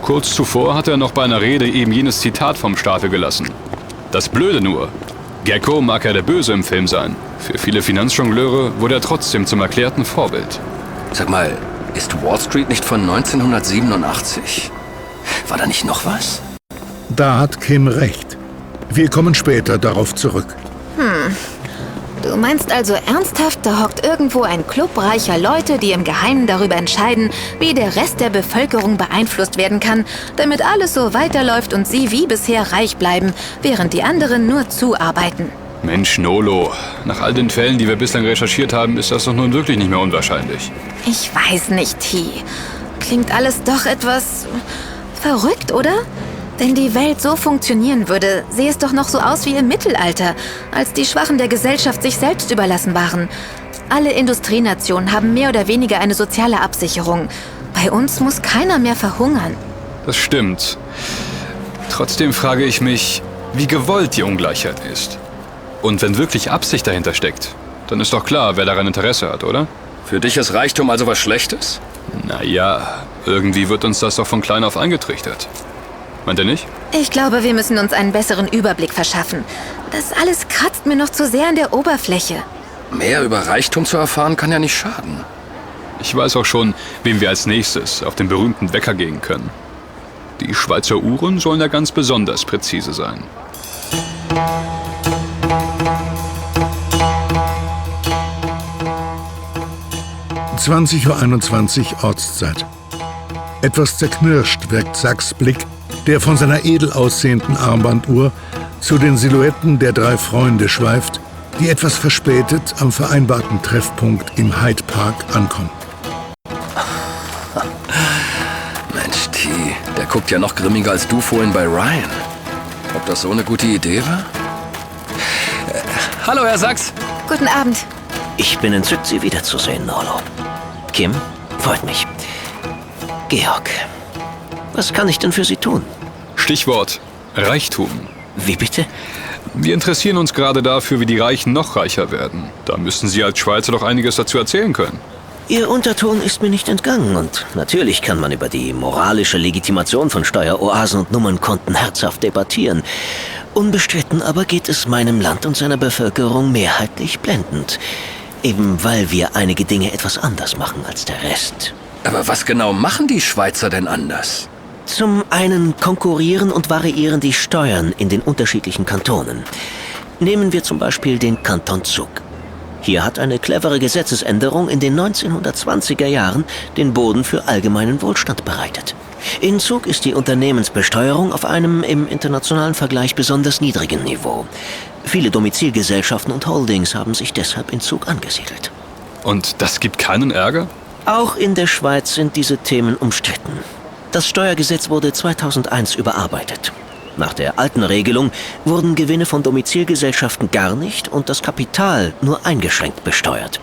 Kurz zuvor hatte er noch bei einer Rede eben jenes Zitat vom Stapel gelassen. Das Blöde nur. Gecko mag ja der Böse im Film sein. Für viele Finanzjongleure wurde er trotzdem zum erklärten Vorbild. Sag mal, ist Wall Street nicht von neunzehnhundertsiebenundachtzig? War da nicht noch was? Da hat Kim recht. Wir kommen später darauf zurück. Hm. Du meinst also ernsthaft, da hockt irgendwo ein Club reicher Leute, die im Geheimen darüber entscheiden, wie der Rest der Bevölkerung beeinflusst werden kann, damit alles so weiterläuft und sie wie bisher reich bleiben, während die anderen nur zuarbeiten. Mensch, Nolo, nach all den Fällen, die wir bislang recherchiert haben, ist das doch nun wirklich nicht mehr unwahrscheinlich. Ich weiß nicht, T. Klingt alles doch etwas verrückt, oder? Wenn die Welt so funktionieren würde, sähe es doch noch so aus wie im Mittelalter, als die Schwachen der Gesellschaft sich selbst überlassen waren. Alle Industrienationen haben mehr oder weniger eine soziale Absicherung. Bei uns muss keiner mehr verhungern. Das stimmt. Trotzdem frage ich mich, wie gewollt die Ungleichheit ist. Und wenn wirklich Absicht dahinter steckt, dann ist doch klar, wer daran Interesse hat, oder? Für dich ist Reichtum also was Schlechtes? Naja, irgendwie wird uns das doch von klein auf eingetrichtert. Meint ihr nicht? Ich glaube, wir müssen uns einen besseren Überblick verschaffen. Das alles kratzt mir noch zu sehr an der Oberfläche. Mehr über Reichtum zu erfahren, kann ja nicht schaden. Ich weiß auch schon, wem wir als nächstes auf den berühmten Wecker gehen können. Die Schweizer Uhren sollen ja ganz besonders präzise sein. zwanzig Uhr einundzwanzig Ortszeit. Etwas zerknirscht wirkt Sachs Blick, der von seiner edel aussehenden Armbanduhr zu den Silhouetten der drei Freunde schweift, die etwas verspätet am vereinbarten Treffpunkt im Hyde Park ankommen. Mensch, T, der guckt ja noch grimmiger als du vorhin bei Ryan. Ob das so eine gute Idee war? Äh, hallo, Herr Sachs. Guten Abend. Ich bin entzückt, Sie wiederzusehen, Nolo. Kim, freut mich. Georg. Was kann ich denn für Sie tun? Stichwort Reichtum. Wie bitte? Wir interessieren uns gerade dafür, wie die Reichen noch reicher werden. Da müssen Sie als Schweizer doch einiges dazu erzählen können. Ihr Unterton ist mir nicht entgangen und natürlich kann man über die moralische Legitimation von Steueroasen und Nummernkonten herzhaft debattieren. Unbestritten aber geht es meinem Land und seiner Bevölkerung mehrheitlich blendend. Eben weil wir einige Dinge etwas anders machen als der Rest. Aber was genau machen die Schweizer denn anders? Zum einen konkurrieren und variieren die Steuern in den unterschiedlichen Kantonen. Nehmen wir zum Beispiel den Kanton Zug. Hier hat eine clevere Gesetzesänderung in den neunzehnhundertzwanziger Jahren den Boden für allgemeinen Wohlstand bereitet. In Zug ist die Unternehmensbesteuerung auf einem im internationalen Vergleich besonders niedrigen Niveau. Viele Domizilgesellschaften und Holdings haben sich deshalb in Zug angesiedelt. Und das gibt keinen Ärger? Auch in der Schweiz sind diese Themen umstritten. Das Steuergesetz wurde zweitausendeins überarbeitet. Nach der alten Regelung wurden Gewinne von Domizilgesellschaften gar nicht und das Kapital nur eingeschränkt besteuert.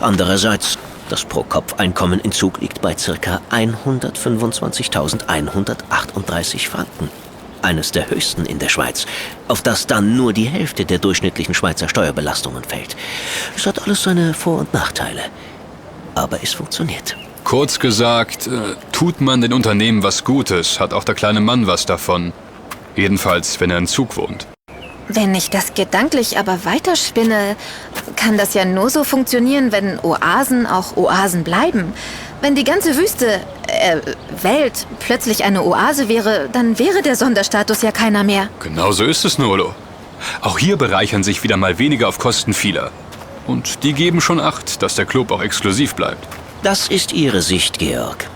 Andererseits, das Pro-Kopf-Einkommen in Zug liegt bei ca. hundertfünfundzwanzigtausendeinhundertachtunddreißig Franken. Eines der höchsten in der Schweiz, auf das dann nur die Hälfte der durchschnittlichen Schweizer Steuerbelastungen fällt. Es hat alles seine Vor- und Nachteile. Aber es funktioniert. Kurz gesagt, äh, tut man den Unternehmen was Gutes, hat auch der kleine Mann was davon. Jedenfalls, wenn er in Zug wohnt. Wenn ich das gedanklich aber weiterspinne, kann das ja nur so funktionieren, wenn Oasen auch Oasen bleiben. Wenn die ganze Wüste, äh, Welt plötzlich eine Oase wäre, dann wäre der Sonderstatus ja keiner mehr. Genau so ist es, Nolo. Auch hier bereichern sich wieder mal wenige auf Kosten vieler. Und die geben schon Acht, dass der Club auch exklusiv bleibt. Das ist Ihre Sicht, Georg.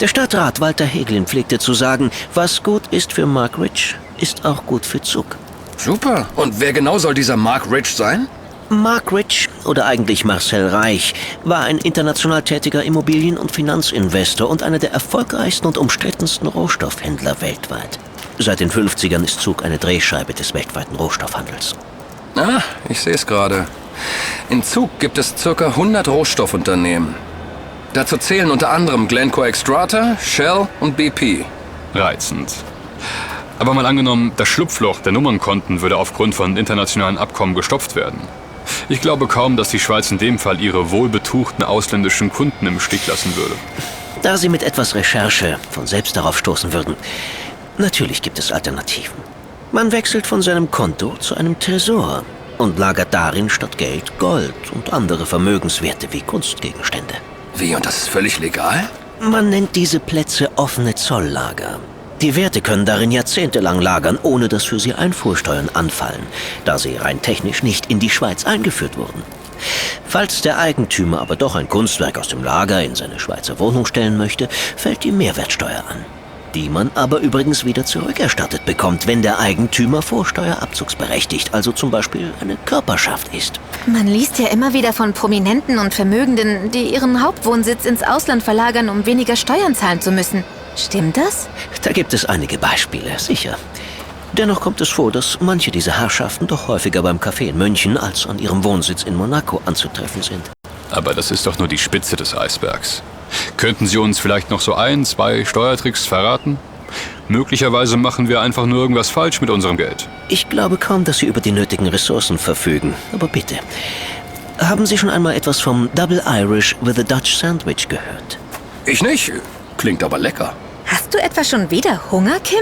Der Stadtrat Walter Hegelin pflegte zu sagen, was gut ist für Mark Rich, ist auch gut für Zug. Super. Und wer genau soll dieser Mark Rich sein? Mark Rich, oder eigentlich Marcel Reich, war ein international tätiger Immobilien- und Finanzinvestor und einer der erfolgreichsten und umstrittensten Rohstoffhändler weltweit. Seit den fünfzigern ist Zug eine Drehscheibe des weltweiten Rohstoffhandels. Ah, ich sehe es gerade. In Zug gibt es ca. hundert Rohstoffunternehmen. Dazu zählen unter anderem Glencore Extractor, Shell und B P. Reizend. Aber mal angenommen, das Schlupfloch der Nummernkonten würde aufgrund von internationalen Abkommen gestopft werden. Ich glaube kaum, dass die Schweiz in dem Fall ihre wohlbetuchten ausländischen Kunden im Stich lassen würde. Da sie mit etwas Recherche von selbst darauf stoßen würden. Natürlich gibt es Alternativen. Man wechselt von seinem Konto zu einem Tresor und lagert darin statt Geld Gold und andere Vermögenswerte wie Kunstgegenstände. Wie, und das ist völlig legal? Man nennt diese Plätze offene Zolllager. Die Werte können darin jahrzehntelang lagern, ohne dass für sie Einfuhrsteuern anfallen, da sie rein technisch nicht in die Schweiz eingeführt wurden. Falls der Eigentümer aber doch ein Kunstwerk aus dem Lager in seine Schweizer Wohnung stellen möchte, fällt die Mehrwertsteuer an, die man aber übrigens wieder zurückerstattet bekommt, wenn der Eigentümer vorsteuerabzugsberechtigt, also zum Beispiel eine Körperschaft ist. Man liest ja immer wieder von Prominenten und Vermögenden, die ihren Hauptwohnsitz ins Ausland verlagern, um weniger Steuern zahlen zu müssen. Stimmt das? Da gibt es einige Beispiele, sicher. Dennoch kommt es vor, dass manche dieser Herrschaften doch häufiger beim Café in München als an ihrem Wohnsitz in Monaco anzutreffen sind. Aber das ist doch nur die Spitze des Eisbergs. Könnten Sie uns vielleicht noch so ein, zwei Steuertricks verraten? Möglicherweise machen wir einfach nur irgendwas falsch mit unserem Geld. Ich glaube kaum, dass Sie über die nötigen Ressourcen verfügen. Aber bitte, haben Sie schon einmal etwas vom Double Irish with a Dutch Sandwich gehört? Ich nicht. Klingt aber lecker. Hast du etwa schon wieder Hunger, Kim?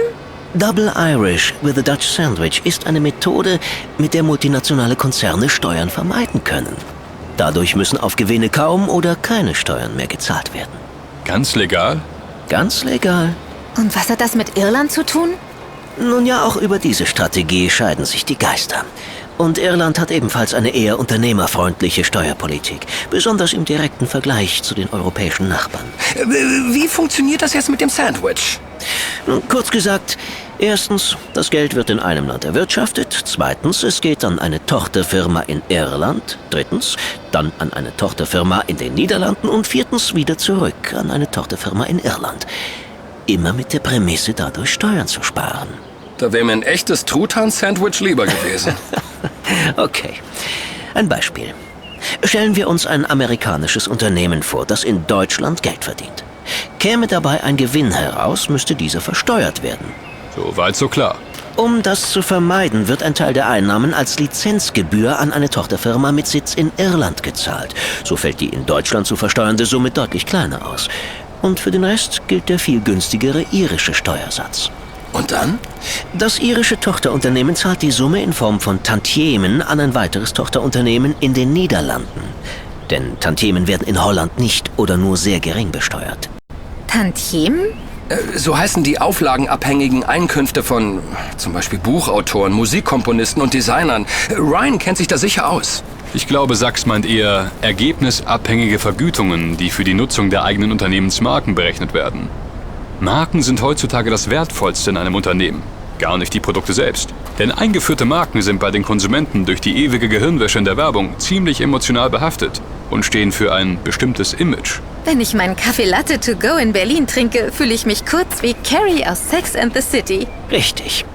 Double Irish with a Dutch Sandwich ist eine Methode, mit der multinationale Konzerne Steuern vermeiden können. Dadurch müssen auf Gewinne kaum oder keine Steuern mehr gezahlt werden. Ganz legal? Ganz legal. Und was hat das mit Irland zu tun? Nun ja, auch über diese Strategie scheiden sich die Geister. Und Irland hat ebenfalls eine eher unternehmerfreundliche Steuerpolitik, besonders im direkten Vergleich zu den europäischen Nachbarn. Wie funktioniert das jetzt mit dem Sandwich? Kurz gesagt, erstens, das Geld wird in einem Land erwirtschaftet, zweitens, es geht an eine Tochterfirma in Irland, drittens, dann an eine Tochterfirma in den Niederlanden und viertens wieder zurück an eine Tochterfirma in Irland. Immer mit der Prämisse, dadurch Steuern zu sparen. Da wäre mir ein echtes Truthahn-Sandwich lieber gewesen. Okay. Ein Beispiel. Stellen wir uns ein amerikanisches Unternehmen vor, das in Deutschland Geld verdient. Käme dabei ein Gewinn heraus, müsste dieser versteuert werden. Soweit so klar. Um das zu vermeiden, wird ein Teil der Einnahmen als Lizenzgebühr an eine Tochterfirma mit Sitz in Irland gezahlt. So fällt die in Deutschland zu versteuernde Summe deutlich kleiner aus. Und für den Rest gilt der viel günstigere irische Steuersatz. Und dann? Das irische Tochterunternehmen zahlt die Summe in Form von Tantiemen an ein weiteres Tochterunternehmen in den Niederlanden. Denn Tantiemen werden in Holland nicht oder nur sehr gering besteuert. Tantiemen? Äh, so heißen die auflagenabhängigen Einkünfte von zum Beispiel Buchautoren, Musikkomponisten und Designern. Ryan kennt sich da sicher aus. Ich glaube, Sachs meint eher ergebnisabhängige Vergütungen, die für die Nutzung der eigenen Unternehmensmarken berechnet werden. Marken sind heutzutage das Wertvollste in einem Unternehmen, gar nicht die Produkte selbst. Denn eingeführte Marken sind bei den Konsumenten durch die ewige Gehirnwäsche in der Werbung ziemlich emotional behaftet und stehen für ein bestimmtes Image. Wenn ich meinen Kaffee Latte to go in Berlin trinke, fühle ich mich kurz wie Carrie aus Sex and the City. Richtig.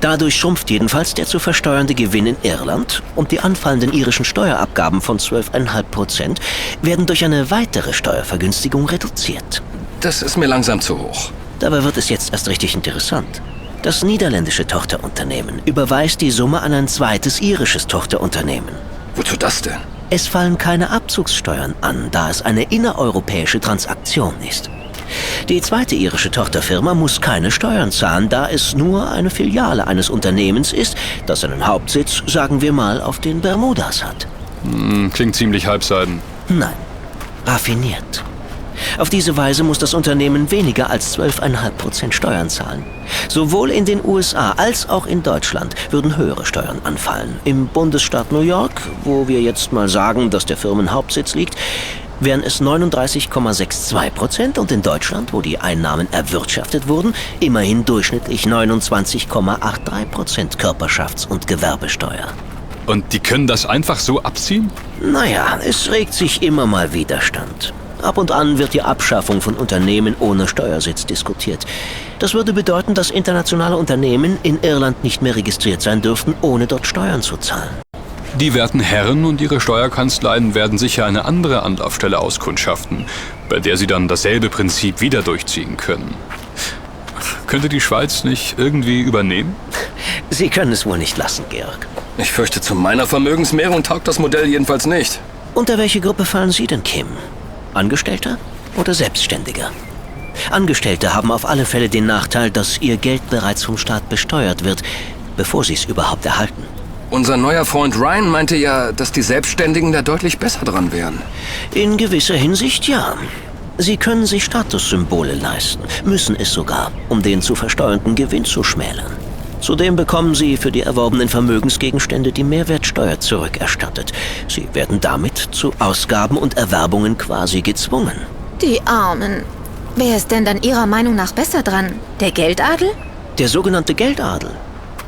Dadurch schrumpft jedenfalls der zu versteuernde Gewinn in Irland und die anfallenden irischen Steuerabgaben von zwölf Komma fünf Prozent werden durch eine weitere Steuervergünstigung reduziert. Das ist mir langsam zu hoch. Dabei wird es jetzt erst richtig interessant. Das niederländische Tochterunternehmen überweist die Summe an ein zweites irisches Tochterunternehmen. Wozu das denn? Es fallen keine Abzugssteuern an, da es eine innereuropäische Transaktion ist. Die zweite irische Tochterfirma muss keine Steuern zahlen, da es nur eine Filiale eines Unternehmens ist, das seinen Hauptsitz, sagen wir mal, auf den Bermudas hat. Hm, klingt ziemlich halbseiden. Nein, raffiniert. Auf diese Weise muss das Unternehmen weniger als zwölf Komma fünf Prozent Steuern zahlen. Sowohl in den U S A als auch in Deutschland würden höhere Steuern anfallen. Im Bundesstaat New York, wo wir jetzt mal sagen, dass der Firmenhauptsitz liegt, wären es neununddreißig Komma zweiundsechzig Prozent und in Deutschland, wo die Einnahmen erwirtschaftet wurden, immerhin durchschnittlich neunundzwanzig Komma acht drei Prozent Körperschafts- und Gewerbesteuer. Und die können das einfach so abziehen? Naja, es regt sich immer mal Widerstand. Ab und an wird die Abschaffung von Unternehmen ohne Steuersitz diskutiert. Das würde bedeuten, dass internationale Unternehmen in Irland nicht mehr registriert sein dürften, ohne dort Steuern zu zahlen. Die werten Herren und ihre Steuerkanzleien werden sicher eine andere Anlaufstelle auskundschaften, bei der sie dann dasselbe Prinzip wieder durchziehen können. Könnte die Schweiz nicht irgendwie übernehmen? Sie können es wohl nicht lassen, Georg. Ich fürchte, zu meiner Vermögensmehrung taugt das Modell jedenfalls nicht. Unter welche Gruppe fallen Sie denn, Kim? Angestellter oder Selbstständiger? Angestellte haben auf alle Fälle den Nachteil, dass ihr Geld bereits vom Staat besteuert wird, bevor sie es überhaupt erhalten. Unser neuer Freund Ryan meinte ja, dass die Selbstständigen da deutlich besser dran wären. In gewisser Hinsicht ja. Sie können sich Statussymbole leisten, müssen es sogar, um den zu versteuernden Gewinn zu schmälern. Zudem bekommen sie für die erworbenen Vermögensgegenstände die Mehrwertsteuer zurückerstattet. Sie werden damit zu Ausgaben und Erwerbungen quasi gezwungen. Die Armen. Wer ist denn dann Ihrer Meinung nach besser dran? Der Geldadel? Der sogenannte Geldadel.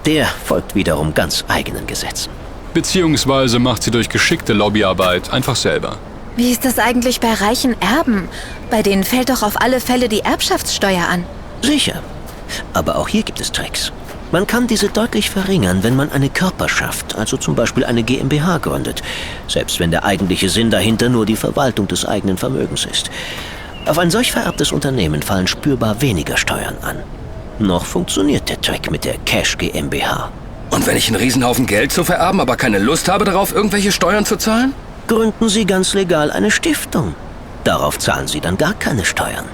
Der folgt wiederum ganz eigenen Gesetzen. Beziehungsweise macht sie durch geschickte Lobbyarbeit einfach selber. Wie ist das eigentlich bei reichen Erben? Bei denen fällt doch auf alle Fälle die Erbschaftssteuer an. Sicher. Aber auch hier gibt es Tricks. Man kann diese deutlich verringern, wenn man eine Körperschaft, also zum Beispiel eine GmbH, gründet, selbst wenn der eigentliche Sinn dahinter nur die Verwaltung des eigenen Vermögens ist. Auf ein solch vererbtes Unternehmen fallen spürbar weniger Steuern an. Noch funktioniert der Trick mit der Cash GmbH. Und wenn ich einen Riesenhaufen Geld zu vererben, aber keine Lust habe darauf, irgendwelche Steuern zu zahlen? Gründen Sie ganz legal eine Stiftung. Darauf zahlen Sie dann gar keine Steuern.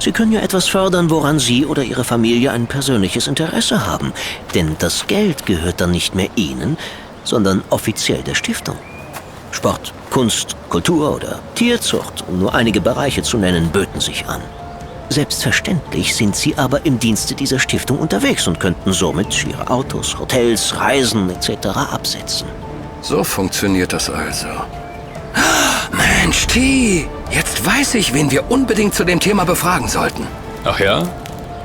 Sie können ja etwas fördern, woran Sie oder Ihre Familie ein persönliches Interesse haben. Denn das Geld gehört dann nicht mehr Ihnen, sondern offiziell der Stiftung. Sport, Kunst, Kultur oder Tierzucht, um nur einige Bereiche zu nennen, böten sich an. Selbstverständlich sind Sie aber im Dienste dieser Stiftung unterwegs und könnten somit Ihre Autos, Hotels, Reisen et cetera absetzen. So funktioniert das also. Mensch, T, jetzt weiß ich, wen wir unbedingt zu dem Thema befragen sollten. Ach ja?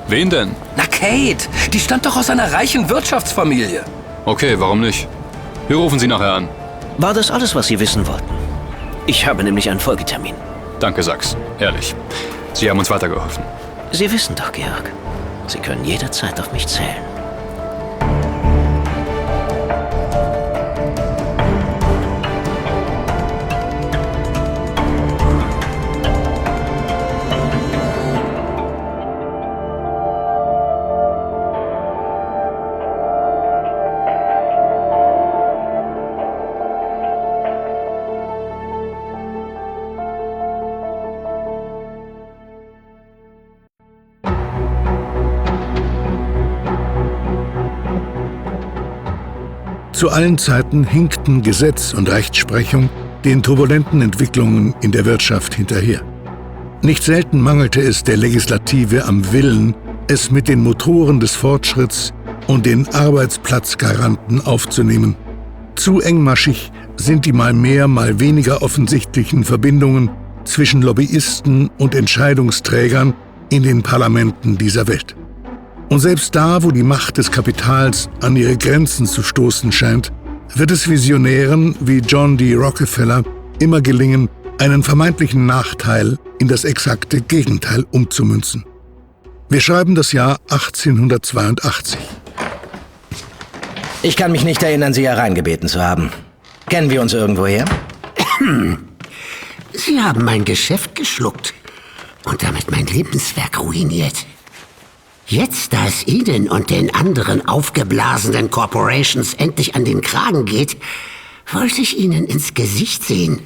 Wen denn? Na, Kate, die stammt doch aus einer reichen Wirtschaftsfamilie. Okay, warum nicht? Wir rufen sie nachher an. War das alles, was Sie wissen wollten? Ich habe nämlich einen Folgetermin. Danke, Sachs. Ehrlich. Sie haben uns weitergeholfen. Sie wissen doch, Georg, Sie können jederzeit auf mich zählen. Zu allen Zeiten hinkten Gesetz und Rechtsprechung den turbulenten Entwicklungen in der Wirtschaft hinterher. Nicht selten mangelte es der Legislative am Willen, es mit den Motoren des Fortschritts und den Arbeitsplatzgaranten aufzunehmen. Zu engmaschig sind die mal mehr, mal weniger offensichtlichen Verbindungen zwischen Lobbyisten und Entscheidungsträgern in den Parlamenten dieser Welt. Und selbst da, wo die Macht des Kapitals an ihre Grenzen zu stoßen scheint, wird es Visionären wie John D. Rockefeller immer gelingen, einen vermeintlichen Nachteil in das exakte Gegenteil umzumünzen. Wir schreiben das Jahr achtzehnhundertzweiundachtzig. Ich kann mich nicht erinnern, Sie hereingebeten zu haben. Kennen wir uns irgendwoher? Sie haben mein Geschäft geschluckt und damit mein Lebenswerk ruiniert. Jetzt, da es Ihnen und den anderen aufgeblasenen Corporations endlich an den Kragen geht, wollte ich Ihnen ins Gesicht sehen,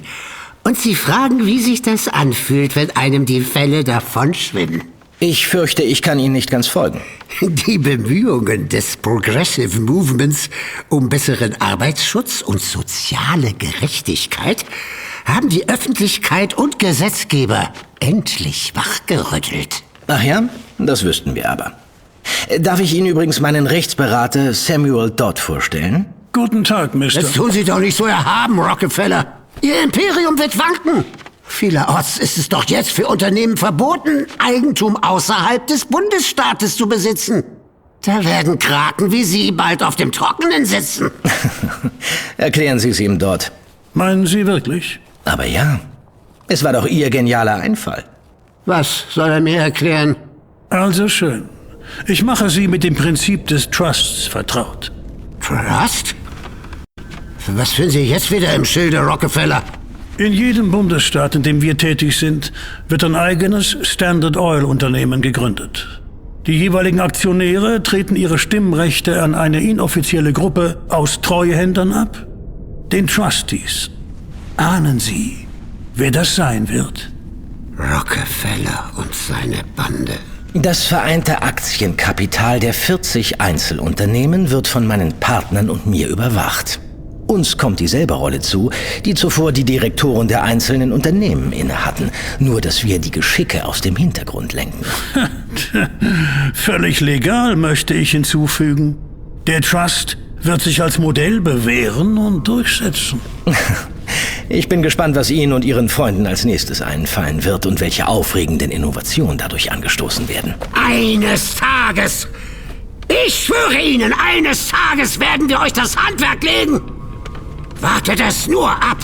Und Sie fragen, wie sich das anfühlt, wenn einem die Fälle davonschwimmen. Ich fürchte, ich kann Ihnen nicht ganz folgen. Die Bemühungen des Progressive Movements um besseren Arbeitsschutz und soziale Gerechtigkeit haben die Öffentlichkeit und Gesetzgeber endlich wachgerüttelt. Ach ja, das wüssten wir aber. Darf ich Ihnen übrigens meinen Rechtsberater Samuel Dodd vorstellen? Guten Tag, Mister Jetzt tun Sie doch nicht so erhaben, Rockefeller. Ihr Imperium wird wanken. Vielerorts ist es doch jetzt für Unternehmen verboten, Eigentum außerhalb des Bundesstaates zu besitzen. Da werden Kraken wie Sie bald auf dem Trockenen sitzen. Erklären Sie es ihm dort. Meinen Sie wirklich? Aber ja, es war doch Ihr genialer Einfall. Was soll er mir erklären? Also schön. Ich mache Sie mit dem Prinzip des Trusts vertraut. Trust? Was finden Sie jetzt wieder im Schilde, Rockefeller? In jedem Bundesstaat, in dem wir tätig sind, wird ein eigenes Standard Oil Unternehmen gegründet. Die jeweiligen Aktionäre treten ihre Stimmrechte an eine inoffizielle Gruppe aus Treuhändern ab, den Trustees. Ahnen Sie, wer das sein wird? Rockefeller und seine Bande. Das vereinte Aktienkapital der vierzig Einzelunternehmen wird von meinen Partnern und mir überwacht. Uns kommt dieselbe Rolle zu, die zuvor die Direktoren der einzelnen Unternehmen inne hatten, nur dass wir die Geschicke aus dem Hintergrund lenken. Völlig legal, möchte ich hinzufügen. Der Trust wird sich als Modell bewähren und durchsetzen. Ich bin gespannt, was Ihnen und Ihren Freunden als nächstes einfallen wird und welche aufregenden Innovationen dadurch angestoßen werden. Eines Tages, ich schwöre Ihnen, eines Tages werden wir euch das Handwerk legen. Wartet es nur ab.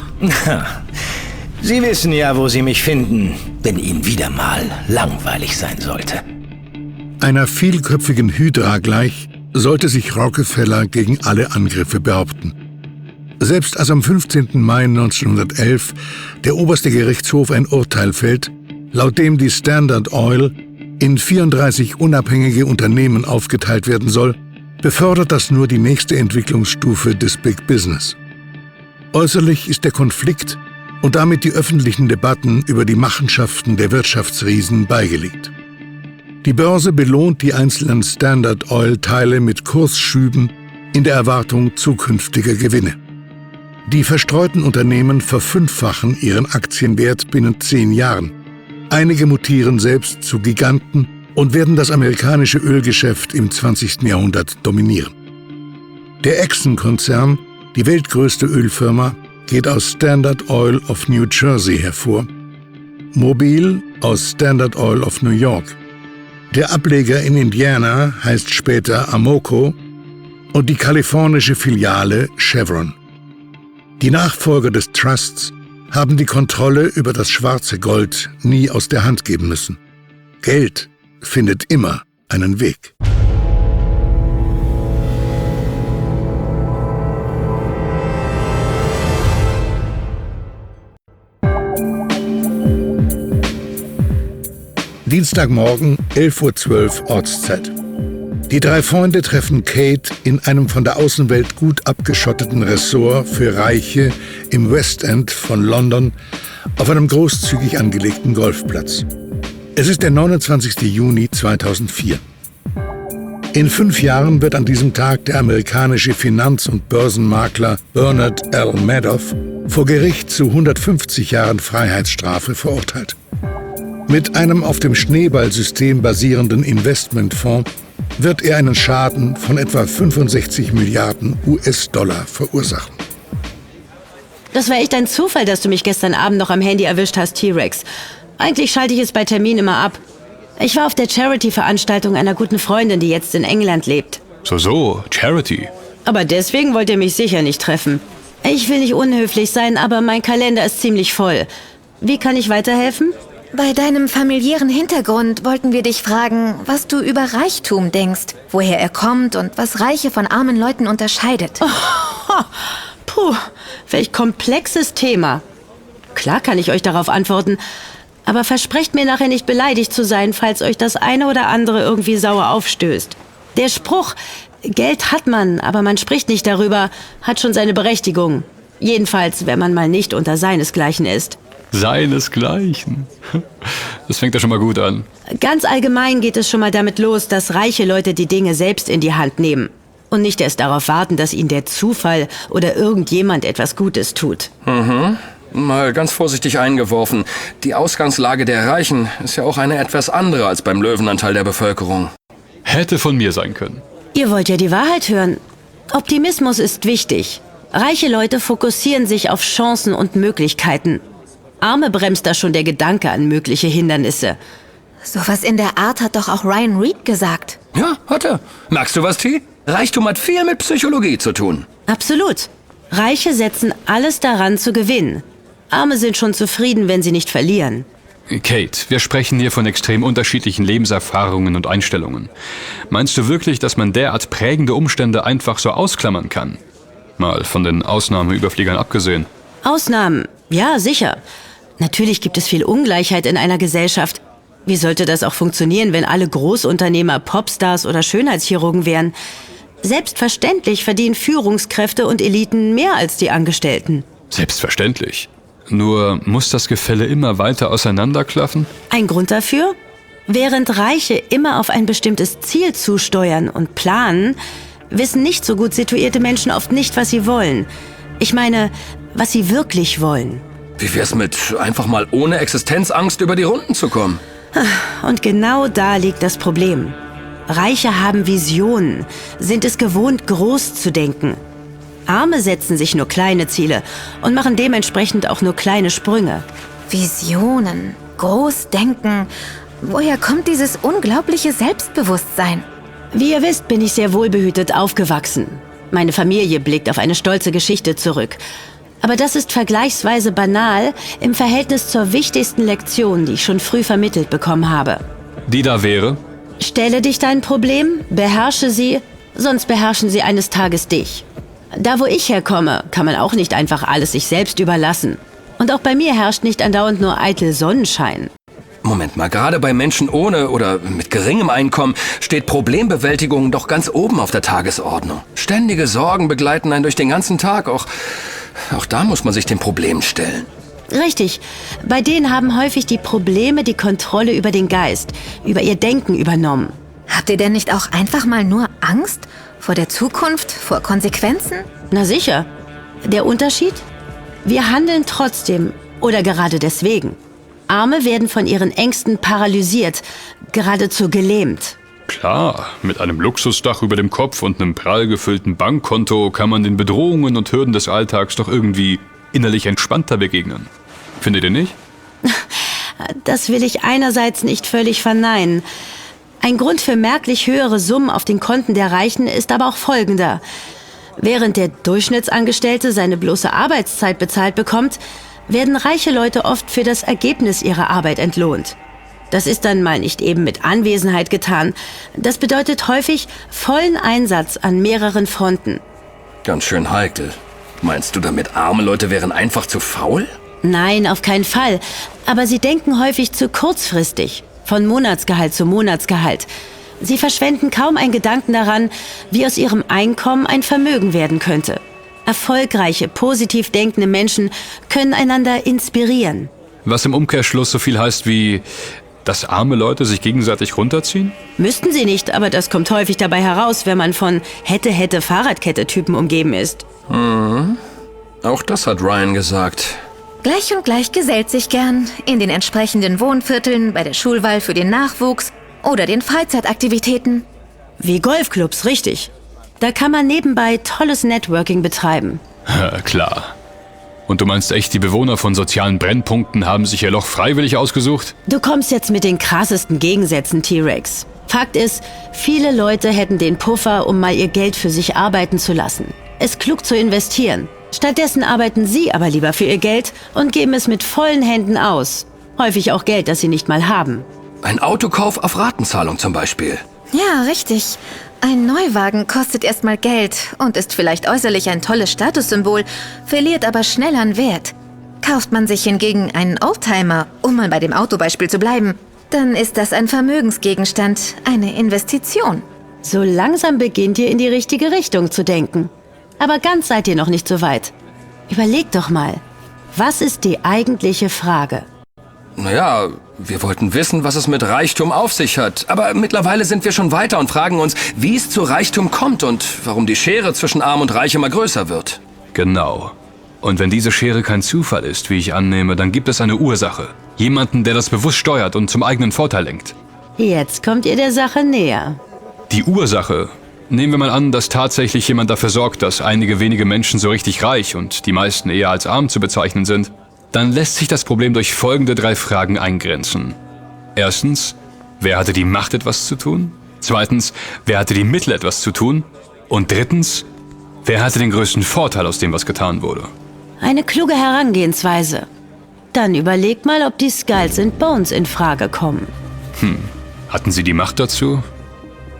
Sie wissen ja, wo Sie mich finden, wenn Ihnen wieder mal langweilig sein sollte. Einer vielköpfigen Hydra gleich sollte sich Rockefeller gegen alle Angriffe behaupten. Selbst als am fünfzehnten Mai neunzehnhundertelf der oberste Gerichtshof ein Urteil fällt, laut dem die Standard Oil in vierunddreißig unabhängige Unternehmen aufgeteilt werden soll, befördert das nur die nächste Entwicklungsstufe des Big Business. Äußerlich ist der Konflikt und damit die öffentlichen Debatten über die Machenschaften der Wirtschaftsriesen beigelegt. Die Börse belohnt die einzelnen Standard Oil-Teile mit Kursschüben in der Erwartung zukünftiger Gewinne. Die verstreuten Unternehmen verfünffachen ihren Aktienwert binnen zehn Jahren. Einige mutieren selbst zu Giganten und werden das amerikanische Ölgeschäft im zwanzigsten Jahrhundert dominieren. Der Exxon-Konzern, die weltgrößte Ölfirma, geht aus Standard Oil of New Jersey hervor, Mobil aus Standard Oil of New York. Der Ableger in Indiana heißt später Amoco und die kalifornische Filiale Chevron. Die Nachfolger des Trusts haben die Kontrolle über das schwarze Gold nie aus der Hand geben müssen. Geld findet immer einen Weg. Dienstagmorgen, elf Uhr zwölf Ortszeit. Die drei Freunde treffen Kate in einem von der Außenwelt gut abgeschotteten Ressort für Reiche im West End von London auf einem großzügig angelegten Golfplatz. Es ist der neunundzwanzigsten Juni zweitausendvier. In fünf Jahren wird an diesem Tag der amerikanische Finanz- und Börsenmakler Bernard L. Madoff vor Gericht zu hundertfünfzig Jahren Freiheitsstrafe verurteilt. Mit einem auf dem Schneeballsystem basierenden Investmentfonds wird er einen Schaden von etwa fünfundsechzig Milliarden U S-Dollar verursachen. Das war echt ein Zufall, dass du mich gestern Abend noch am Handy erwischt hast, T-Rex. Eigentlich schalte ich es bei Termin immer ab. Ich war auf der Charity-Veranstaltung einer guten Freundin, die jetzt in England lebt. So, so, Charity. Aber deswegen wollt ihr mich sicher nicht treffen. Ich will nicht unhöflich sein, aber mein Kalender ist ziemlich voll. Wie kann ich weiterhelfen? Bei deinem familiären Hintergrund wollten wir dich fragen, was du über Reichtum denkst, woher er kommt und was Reiche von armen Leuten unterscheidet. Oh, puh, welch komplexes Thema. Klar kann ich euch darauf antworten, aber versprecht mir nachher nicht beleidigt zu sein, falls euch das eine oder andere irgendwie sauer aufstößt. Der Spruch, Geld hat man, aber man spricht nicht darüber, hat schon seine Berechtigung. Jedenfalls, wenn man mal nicht unter seinesgleichen ist. Seinesgleichen. Das fängt ja schon mal gut an. Ganz allgemein geht es schon mal damit los, dass reiche Leute die Dinge selbst in die Hand nehmen. Und nicht erst darauf warten, dass ihnen der Zufall oder irgendjemand etwas Gutes tut. Mhm. Mal ganz vorsichtig eingeworfen. Die Ausgangslage der Reichen ist ja auch eine etwas andere als beim Löwenanteil der Bevölkerung. Hätte von mir sein können. Ihr wollt ja die Wahrheit hören. Optimismus ist wichtig. Reiche Leute fokussieren sich auf Chancen und Möglichkeiten. Arme bremst da schon der Gedanke an mögliche Hindernisse. Sowas in der Art hat doch auch Ryan Reed gesagt. Ja, hat er. Merkst du was, T? Reichtum hat viel mit Psychologie zu tun. Absolut. Reiche setzen alles daran zu gewinnen. Arme sind schon zufrieden, wenn sie nicht verlieren. Kate, wir sprechen hier von extrem unterschiedlichen Lebenserfahrungen und Einstellungen. Meinst du wirklich, dass man derart prägende Umstände einfach so ausklammern kann? Mal von den Ausnahmeüberfliegern abgesehen. Ausnahmen? Ja, sicher. Natürlich gibt es viel Ungleichheit in einer Gesellschaft. Wie sollte das auch funktionieren, wenn alle Großunternehmer Popstars oder Schönheitschirurgen wären? Selbstverständlich verdienen Führungskräfte und Eliten mehr als die Angestellten. Selbstverständlich. Nur muss das Gefälle immer weiter auseinanderklaffen? Ein Grund dafür? Während Reiche immer auf ein bestimmtes Ziel zusteuern und planen, wissen nicht so gut situierte Menschen oft nicht, was sie wollen. Ich meine, was sie wirklich wollen. Wie wär's mit einfach mal ohne Existenzangst über die Runden zu kommen? Und genau da liegt das Problem. Reiche haben Visionen, sind es gewohnt, groß zu denken. Arme setzen sich nur kleine Ziele und machen dementsprechend auch nur kleine Sprünge. Visionen, Großdenken. Woher kommt dieses unglaubliche Selbstbewusstsein? Wie ihr wisst, bin ich sehr wohlbehütet aufgewachsen. Meine Familie blickt auf eine stolze Geschichte zurück. Aber das ist vergleichsweise banal im Verhältnis zur wichtigsten Lektion, die ich schon früh vermittelt bekommen habe. Die da wäre? Stelle dich dein Problem, beherrsche sie, sonst beherrschen sie eines Tages dich. Da, wo ich herkomme, kann man auch nicht einfach alles sich selbst überlassen. Und auch bei mir herrscht nicht andauernd nur eitel Sonnenschein. Moment mal, gerade bei Menschen ohne oder mit geringem Einkommen steht Problembewältigung doch ganz oben auf der Tagesordnung. Ständige Sorgen begleiten einen durch den ganzen Tag. Auch, auch da muss man sich den Problemen stellen. Richtig. Bei denen haben häufig die Probleme die Kontrolle über den Geist, über ihr Denken übernommen. Habt ihr denn nicht auch einfach mal nur Angst? Vor der Zukunft? Vor Konsequenzen? Na sicher. Der Unterschied? Wir handeln trotzdem oder gerade deswegen. Arme werden von ihren Ängsten paralysiert, geradezu gelähmt. Klar, mit einem Luxusdach über dem Kopf und einem prall gefüllten Bankkonto kann man den Bedrohungen und Hürden des Alltags doch irgendwie innerlich entspannter begegnen. Findet ihr nicht? Das will ich einerseits nicht völlig verneinen. Ein Grund für merklich höhere Summen auf den Konten der Reichen ist aber auch folgender. Während der Durchschnittsangestellte seine bloße Arbeitszeit bezahlt bekommt, werden reiche Leute oft für das Ergebnis ihrer Arbeit entlohnt. Das ist dann mal nicht eben mit Anwesenheit getan. Das bedeutet häufig vollen Einsatz an mehreren Fronten. Ganz schön heikel. Meinst du damit, arme Leute wären einfach zu faul? Nein, auf keinen Fall. Aber sie denken häufig zu kurzfristig, von Monatsgehalt zu Monatsgehalt. Sie verschwenden kaum einen Gedanken daran, wie aus ihrem Einkommen ein Vermögen werden könnte. Erfolgreiche, positiv denkende Menschen können einander inspirieren. Was im Umkehrschluss so viel heißt wie, dass arme Leute sich gegenseitig runterziehen? Müssten sie nicht, aber das kommt häufig dabei heraus, wenn man von Hätte-Hätte-Fahrradkette-Typen umgeben ist. Mhm. Auch das hat Ryan gesagt. Gleich und gleich gesellt sich gern. In den entsprechenden Wohnvierteln, bei der Schulwahl für den Nachwuchs oder den Freizeitaktivitäten. Wie Golfclubs, richtig. Da kann man nebenbei tolles Networking betreiben. Ja, klar. Und du meinst echt, die Bewohner von sozialen Brennpunkten haben sich ihr Loch freiwillig ausgesucht? Du kommst jetzt mit den krassesten Gegensätzen, T-Rex. Fakt ist, viele Leute hätten den Puffer, um mal ihr Geld für sich arbeiten zu lassen. Es klug zu investieren. Stattdessen arbeiten sie aber lieber für ihr Geld und geben es mit vollen Händen aus. Häufig auch Geld, das sie nicht mal haben. Ein Autokauf auf Ratenzahlung zum Beispiel. Ja, richtig. Ein Neuwagen kostet erstmal Geld und ist vielleicht äußerlich ein tolles Statussymbol, verliert aber schnell an Wert. Kauft man sich hingegen einen Oldtimer, um mal bei dem Autobeispiel zu bleiben, dann ist das ein Vermögensgegenstand, eine Investition. So langsam beginnt ihr in die richtige Richtung zu denken. Aber ganz seid ihr noch nicht so weit. Überlegt doch mal, Was ist die eigentliche Frage? Naja, wir wollten wissen, was es mit Reichtum auf sich hat. Aber mittlerweile sind wir schon weiter und fragen uns, wie es zu Reichtum kommt und warum die Schere zwischen Arm und Reich immer größer wird. Genau. Und wenn diese Schere kein Zufall ist, wie ich annehme, dann gibt es eine Ursache. Jemanden, der das bewusst steuert und zum eigenen Vorteil lenkt. Jetzt kommt ihr der Sache näher. Die Ursache? Nehmen wir mal an, dass tatsächlich jemand dafür sorgt, dass einige wenige Menschen so richtig reich und die meisten eher als arm zu bezeichnen sind. Dann lässt sich das Problem durch folgende drei Fragen eingrenzen. Erstens, wer hatte die Macht, etwas zu tun? Zweitens, wer hatte die Mittel, etwas zu tun? Und drittens, wer hatte den größten Vorteil aus dem, was getan wurde? Eine kluge Herangehensweise. Dann überleg mal, ob die Skulls and Bones in Frage kommen. Hm, hatten sie die Macht dazu?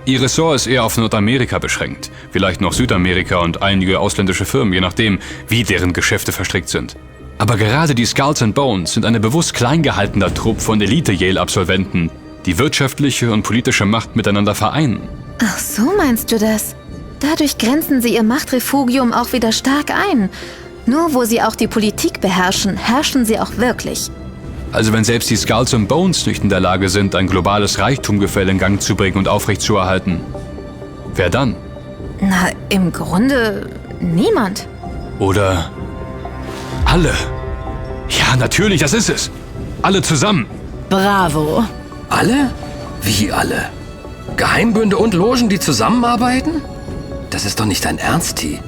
Ihr Ressort ist eher auf Nordamerika beschränkt, vielleicht noch Südamerika und einige ausländische Firmen, je nachdem, wie deren Geschäfte verstrickt sind. Aber gerade die Skulls and Bones sind ein bewusst klein gehaltener Trupp von Elite-Yale-Absolventen, die wirtschaftliche und politische Macht miteinander vereinen. Ach, so meinst du das? Dadurch grenzen sie ihr Machtrefugium auch wieder stark ein. Nur wo sie auch die Politik beherrschen, herrschen sie auch wirklich. Also wenn selbst die Skulls and Bones nicht in der Lage sind, ein globales Reichtumgefälle in Gang zu bringen und aufrechtzuerhalten, wer dann? Na, im Grunde niemand. Oder... alle. Ja, natürlich, das ist es. Alle zusammen. Bravo. Alle? Wie alle? Geheimbünde und Logen, die zusammenarbeiten? Das ist doch nicht dein Ernst, T.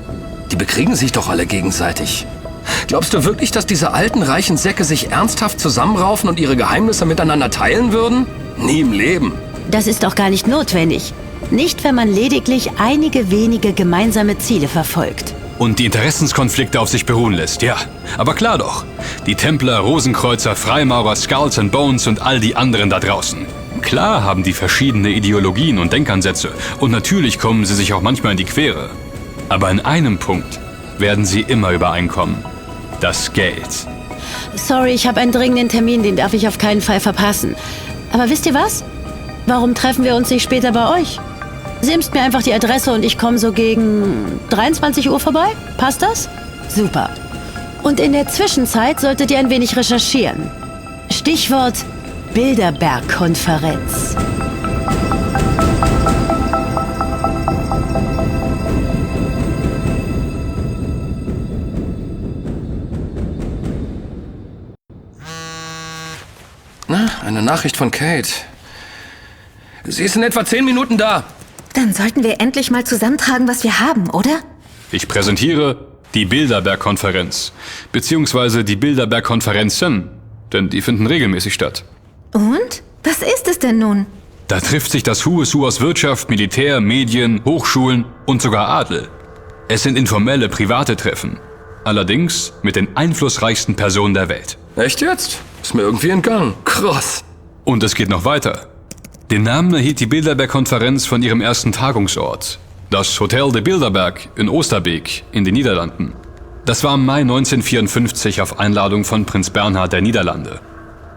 Die bekriegen sich doch alle gegenseitig. Glaubst du wirklich, dass diese alten, reichen Säcke sich ernsthaft zusammenraufen und ihre Geheimnisse miteinander teilen würden? Nie im Leben. Das ist doch gar nicht notwendig. Nicht, wenn man lediglich einige wenige gemeinsame Ziele verfolgt. Und die Interessenskonflikte auf sich beruhen lässt, ja. Aber klar doch. Die Templer, Rosenkreuzer, Freimaurer, Skulls and Bones und all die anderen da draußen. Klar haben die verschiedene Ideologien und Denkansätze. Und natürlich kommen sie sich auch manchmal in die Quere. Aber in einem Punkt werden sie immer übereinkommen. Das Geld. Sorry, ich habe einen dringenden Termin, den darf ich auf keinen Fall verpassen. Aber wisst ihr was? Warum treffen wir uns nicht später bei euch? Simst mir einfach die Adresse und ich komme so gegen dreiundzwanzig Uhr vorbei. Passt das? Super. Und in der Zwischenzeit solltet ihr ein wenig recherchieren. Stichwort Bilderberg-Konferenz. Na, eine Nachricht von Kate. Sie ist in etwa zehn Minuten da. Dann sollten wir endlich mal zusammentragen, was wir haben, oder? Ich präsentiere die Bilderberg-Konferenz. Beziehungsweise die Bilderberg-Konferenzen. Denn die finden regelmäßig statt. Und? Was ist es denn nun? Da trifft sich das Who is Who aus Wirtschaft, Militär, Medien, Hochschulen und sogar Adel. Es sind informelle, private Treffen. Allerdings mit den einflussreichsten Personen der Welt. Echt jetzt? Ist mir irgendwie entgangen. Krass. Und es geht noch weiter. Den Namen erhielt die Bilderberg-Konferenz von ihrem ersten Tagungsort, das Hotel de Bilderberg in Oosterbeek in den Niederlanden. Das war im Mai neunzehnhundertvierundfünfzig auf Einladung von Prinz Bernhard der Niederlande.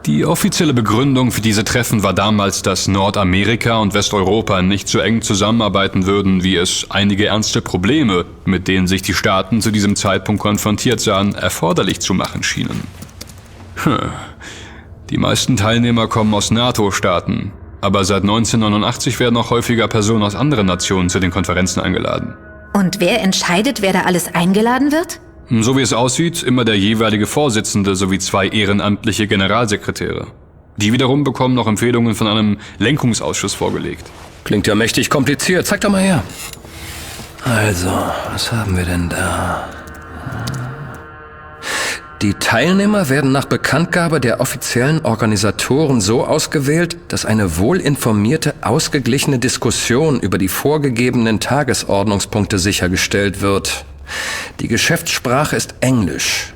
Die offizielle Begründung für diese Treffen war damals, dass Nordamerika und Westeuropa nicht so eng zusammenarbeiten würden, wie es einige ernste Probleme, mit denen sich die Staaten zu diesem Zeitpunkt konfrontiert sahen, erforderlich zu machen schienen. Hm. Die meisten Teilnehmer kommen aus NATO-Staaten. Aber seit neunzehnhundertneunundachtzig werden auch häufiger Personen aus anderen Nationen zu den Konferenzen eingeladen. Und wer entscheidet, wer da alles eingeladen wird? So wie es aussieht, immer der jeweilige Vorsitzende sowie zwei ehrenamtliche Generalsekretäre. Die wiederum bekommen noch Empfehlungen von einem Lenkungsausschuss vorgelegt. Klingt ja mächtig kompliziert. Zeig doch mal her. Also, was haben wir denn da? Die Teilnehmer werden nach Bekanntgabe der offiziellen Organisatoren so ausgewählt, dass eine wohlinformierte, ausgeglichene Diskussion über die vorgegebenen Tagesordnungspunkte sichergestellt wird. Die Geschäftssprache ist Englisch.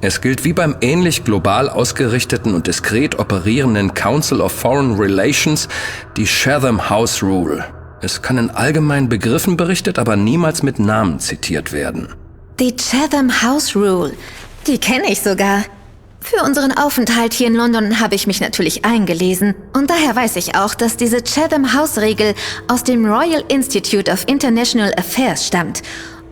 Es gilt wie beim ähnlich global ausgerichteten und diskret operierenden Council of Foreign Relations die Chatham House Rule. Es kann in allgemeinen Begriffen berichtet, aber niemals mit Namen zitiert werden. Die Chatham House Rule... Die kenne ich sogar. Für unseren Aufenthalt hier in London habe ich mich natürlich eingelesen und daher weiß ich auch, dass diese Chatham-House-Regel aus dem Royal Institute of International Affairs stammt.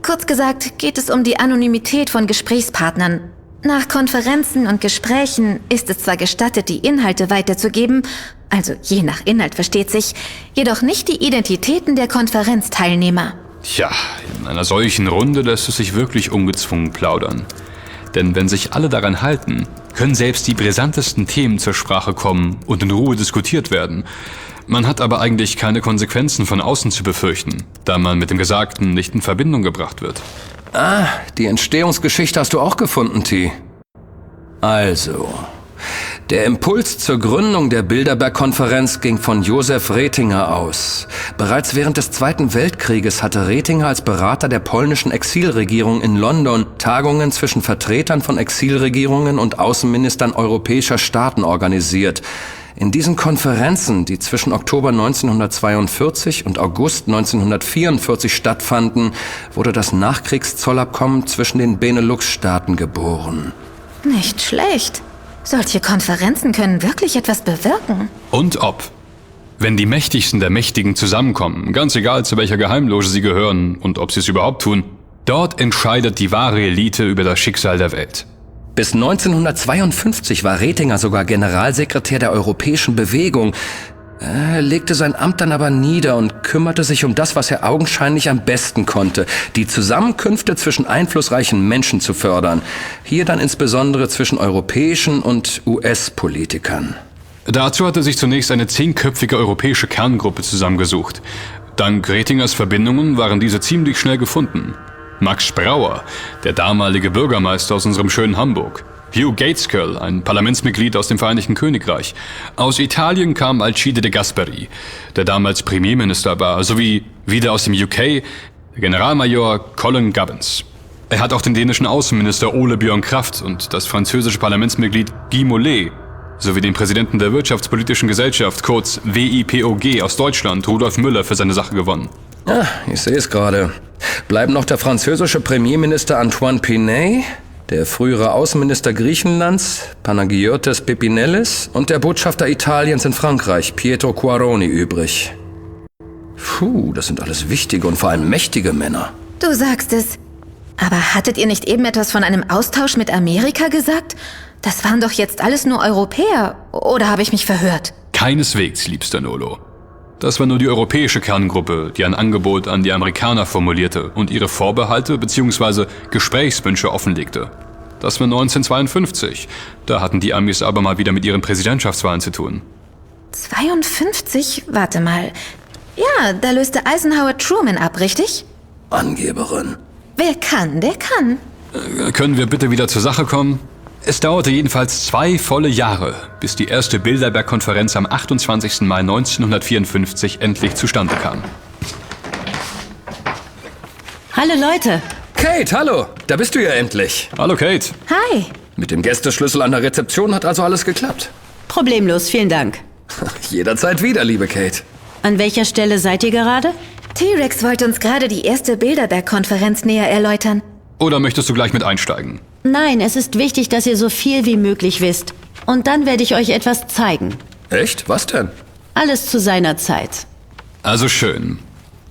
Kurz gesagt geht es um die Anonymität von Gesprächspartnern. Nach Konferenzen und Gesprächen ist es zwar gestattet, die Inhalte weiterzugeben, also je nach Inhalt versteht sich, jedoch nicht die Identitäten der Konferenzteilnehmer. Tja, in einer solchen Runde lässt es sich wirklich ungezwungen plaudern. Denn wenn sich alle daran halten, können selbst die brisantesten Themen zur Sprache kommen und in Ruhe diskutiert werden. Man hat aber eigentlich keine Konsequenzen von außen zu befürchten, da man mit dem Gesagten nicht in Verbindung gebracht wird. Ah, die Entstehungsgeschichte hast du auch gefunden, T. Also, der Impuls zur Gründung der Bilderberg-Konferenz ging von Josef Retinger aus. Bereits während des Zweiten Weltkrieges hatte Retinger als Berater der polnischen Exilregierung in London Tagungen zwischen Vertretern von Exilregierungen und Außenministern europäischer Staaten organisiert. In diesen Konferenzen, die zwischen Oktober neunzehnhundertzweiundvierzig und August neunzehnhundertvierundvierzig stattfanden, wurde das Nachkriegszollabkommen zwischen den Benelux-Staaten geboren. Nicht schlecht. Solche Konferenzen können wirklich etwas bewirken. Und ob. Wenn die Mächtigsten der Mächtigen zusammenkommen, ganz egal zu welcher Geheimloge sie gehören und ob sie es überhaupt tun, dort entscheidet die wahre Elite über das Schicksal der Welt. Bis neunzehnhundertzweiundfünfzig war Retinger sogar Generalsekretär der Europäischen Bewegung. Er legte sein Amt dann aber nieder und kümmerte sich um das, was er augenscheinlich am besten konnte, die Zusammenkünfte zwischen einflussreichen Menschen zu fördern. Hier dann insbesondere zwischen europäischen und U S-Politikern. Dazu hatte sich zunächst eine zehnköpfige europäische Kerngruppe zusammengesucht. Dank Retingers Verbindungen waren diese ziemlich schnell gefunden. Max Brauer, der damalige Bürgermeister aus unserem schönen Hamburg. Hugh Gaitskell, ein Parlamentsmitglied aus dem Vereinigten Königreich. Aus Italien kam Alcide de Gasperi, der damals Premierminister war, sowie wieder aus dem U K Generalmajor Colin Gubbins. Er hat auch den dänischen Außenminister Ole Björn Kraft und das französische Parlamentsmitglied Guy Mollet sowie den Präsidenten der Wirtschaftspolitischen Gesellschaft, kurz W I P O G aus Deutschland, Rudolf Müller, für seine Sache gewonnen. Ah, ich sehe es gerade. Bleiben noch der französische Premierminister Antoine Pinet, der frühere Außenminister Griechenlands, Panagiotis Pepinellis, und der Botschafter Italiens in Frankreich, Pietro Quaroni, übrig. Puh, das sind alles wichtige und vor allem mächtige Männer. Du sagst es. Aber hattet ihr nicht eben etwas von einem Austausch mit Amerika gesagt? Das waren doch jetzt alles nur Europäer, oder habe ich mich verhört? Keineswegs, liebster Nolo. Das war nur die europäische Kerngruppe, die ein Angebot an die Amerikaner formulierte und ihre Vorbehalte bzw. Gesprächswünsche offenlegte. Das war neunzehnhundertzweiundfünfzig. Da hatten die Amis aber mal wieder mit ihren Präsidentschaftswahlen zu tun. zweiundfünfzig? Warte mal. Ja, da löste Eisenhower Truman ab, richtig? Angeberin. Wer kann, der kann. Äh, können wir bitte wieder zur Sache kommen? Es dauerte jedenfalls zwei volle Jahre, bis die erste Bilderberg-Konferenz am achtundzwanzigsten Mai neunzehnhundertvierundfünfzig endlich zustande kam. Hallo Leute! Kate, hallo! Da bist du ja endlich! Hallo Kate! Hi! Mit dem Gästeschlüssel an der Rezeption hat also alles geklappt? Problemlos, vielen Dank. Jederzeit wieder, liebe Kate. An welcher Stelle seid ihr gerade? T-Rex wollte uns gerade die erste Bilderberg-Konferenz näher erläutern. Oder möchtest du gleich mit einsteigen? Nein, es ist wichtig, dass ihr so viel wie möglich wisst. Und dann werde ich euch etwas zeigen. Echt? Was denn? Alles zu seiner Zeit. Also schön.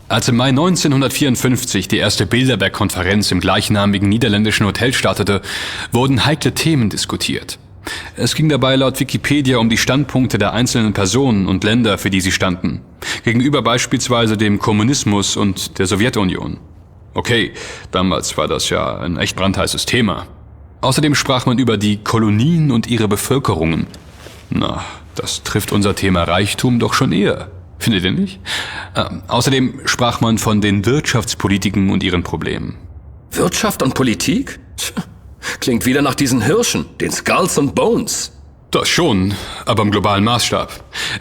Als im Mai neunzehnhundertvierundfünfzig die erste Bilderberg-Konferenz im gleichnamigen niederländischen Hotel startete, wurden heikle Themen diskutiert. Es ging dabei laut Wikipedia um die Standpunkte der einzelnen Personen und Länder, für die sie standen. Gegenüber beispielsweise dem Kommunismus und der Sowjetunion. Okay, damals war das ja ein echt brandheißes Thema. Außerdem sprach man über die Kolonien und ihre Bevölkerungen. Na, das trifft unser Thema Reichtum doch schon eher. Findet ihr nicht? Ähm, außerdem sprach man von den Wirtschaftspolitiken und ihren Problemen. Wirtschaft und Politik? Klingt wieder nach diesen Hirschen, den Skulls und Bones. Das schon, aber im globalen Maßstab.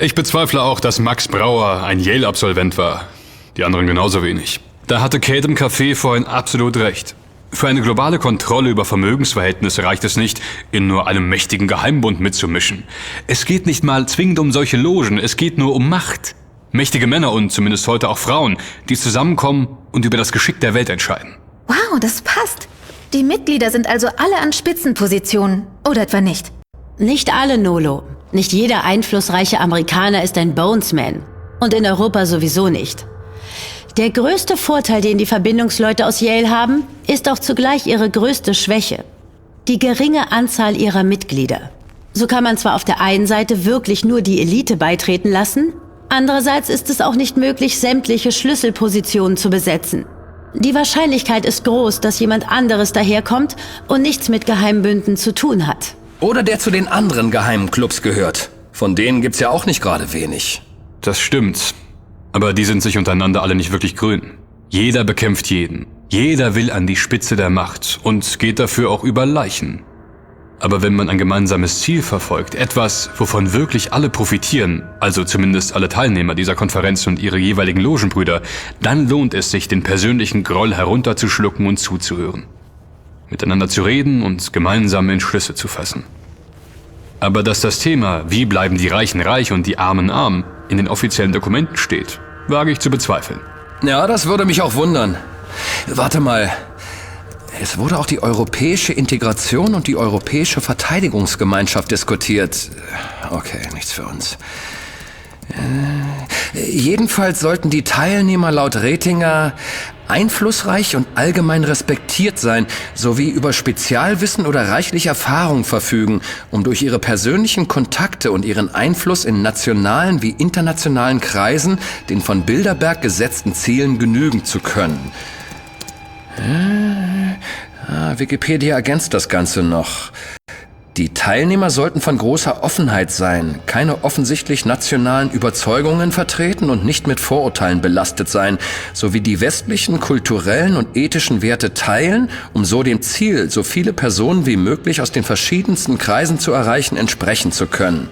Ich bezweifle auch, dass Max Brauer ein Yale-Absolvent war. Die anderen genauso wenig. Da hatte Kate im Café vorhin absolut recht. Für eine globale Kontrolle über Vermögensverhältnisse reicht es nicht, in nur einem mächtigen Geheimbund mitzumischen. Es geht nicht mal zwingend um solche Logen, es geht nur um Macht. Mächtige Männer und zumindest heute auch Frauen, die zusammenkommen und über das Geschick der Welt entscheiden. Wow, das passt. Die Mitglieder sind also alle an Spitzenpositionen, oder etwa nicht? Nicht alle, Nolo. Nicht jeder einflussreiche Amerikaner ist ein Bonesman. Und in Europa sowieso nicht. Der größte Vorteil, den die Verbindungsleute aus Yale haben, ist auch zugleich ihre größte Schwäche. die geringe Anzahl ihrer Mitglieder. So kann man zwar auf der einen Seite wirklich nur die Elite beitreten lassen, andererseits ist es auch nicht möglich, sämtliche Schlüsselpositionen zu besetzen. Die Wahrscheinlichkeit ist groß, dass jemand anderes daherkommt und nichts mit Geheimbünden zu tun hat. Oder der zu den anderen geheimen Clubs gehört. Von denen gibt's ja auch nicht gerade wenig. Das stimmt. Aber die sind sich untereinander alle nicht wirklich grün. Jeder bekämpft jeden. Jeder will an die Spitze der Macht und geht dafür auch über Leichen. Aber wenn man ein gemeinsames Ziel verfolgt, etwas, wovon wirklich alle profitieren, also zumindest alle Teilnehmer dieser Konferenz und ihre jeweiligen Logenbrüder, dann lohnt es sich, den persönlichen Groll herunterzuschlucken und zuzuhören. Miteinander zu reden und gemeinsame Entschlüsse zu fassen. Aber dass das Thema, wie bleiben die Reichen reich und die Armen arm, in den offiziellen Dokumenten steht, wage ich zu bezweifeln. Ja, das würde mich auch wundern. Warte mal. Es wurde auch die europäische Integration und die europäische Verteidigungsgemeinschaft diskutiert. Okay, nichts für uns. Äh, jedenfalls sollten die Teilnehmer laut Retinger einflussreich und allgemein respektiert sein, sowie über Spezialwissen oder reichlich Erfahrung verfügen, um durch ihre persönlichen Kontakte und ihren Einfluss in nationalen wie internationalen Kreisen den von Bilderberg gesetzten Zielen genügen zu können. Ah, Wikipedia ergänzt das Ganze noch. Die Teilnehmer sollten von großer Offenheit sein, keine offensichtlich nationalen Überzeugungen vertreten und nicht mit Vorurteilen belastet sein, sowie die westlichen kulturellen und ethischen Werte teilen, um so dem Ziel, so viele Personen wie möglich aus den verschiedensten Kreisen zu erreichen, entsprechen zu können.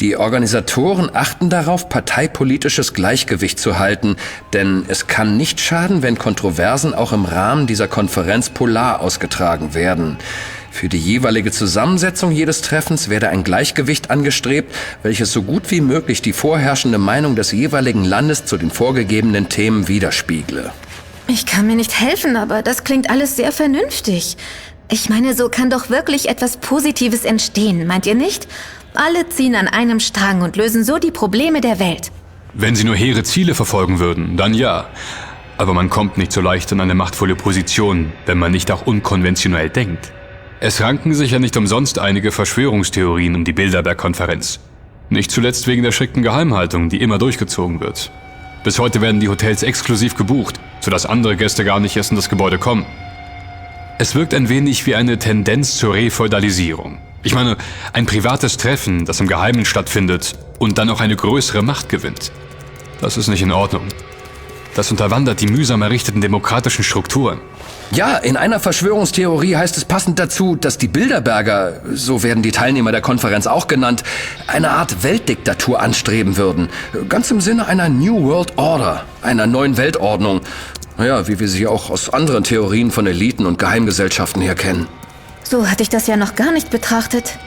Die Organisatoren achten darauf, parteipolitisches Gleichgewicht zu halten, denn es kann nicht schaden, wenn Kontroversen auch im Rahmen dieser Konferenz polar ausgetragen werden. Für die jeweilige Zusammensetzung jedes Treffens werde ein Gleichgewicht angestrebt, welches so gut wie möglich die vorherrschende Meinung des jeweiligen Landes zu den vorgegebenen Themen widerspiegle. Ich kann mir nicht helfen, aber das klingt alles sehr vernünftig. Ich meine, so kann doch wirklich etwas Positives entstehen, meint ihr nicht? Alle ziehen an einem Strang und lösen so die Probleme der Welt. Wenn sie nur hehre Ziele verfolgen würden, dann ja. Aber man kommt nicht so leicht in eine machtvolle Position, wenn man nicht auch unkonventionell denkt. Es ranken sich ja nicht umsonst einige Verschwörungstheorien um die Bilderberg-Konferenz. Nicht zuletzt wegen der strikten Geheimhaltung, die immer durchgezogen wird. Bis heute werden die Hotels exklusiv gebucht, sodass andere Gäste gar nicht erst in das Gebäude kommen. Es wirkt ein wenig wie eine Tendenz zur Refeudalisierung. Ich meine, ein privates Treffen, das im Geheimen stattfindet und dann auch eine größere Macht gewinnt. Das ist nicht in Ordnung. Das unterwandert die mühsam errichteten demokratischen Strukturen. Ja, in einer Verschwörungstheorie heißt es passend dazu, dass die Bilderberger, so werden die Teilnehmer der Konferenz auch genannt, eine Art Weltdiktatur anstreben würden. Ganz im Sinne einer New World Order, einer neuen Weltordnung. Naja, wie wir sie auch aus anderen Theorien von Eliten und Geheimgesellschaften her kennen. So hatte ich das ja noch gar nicht betrachtet.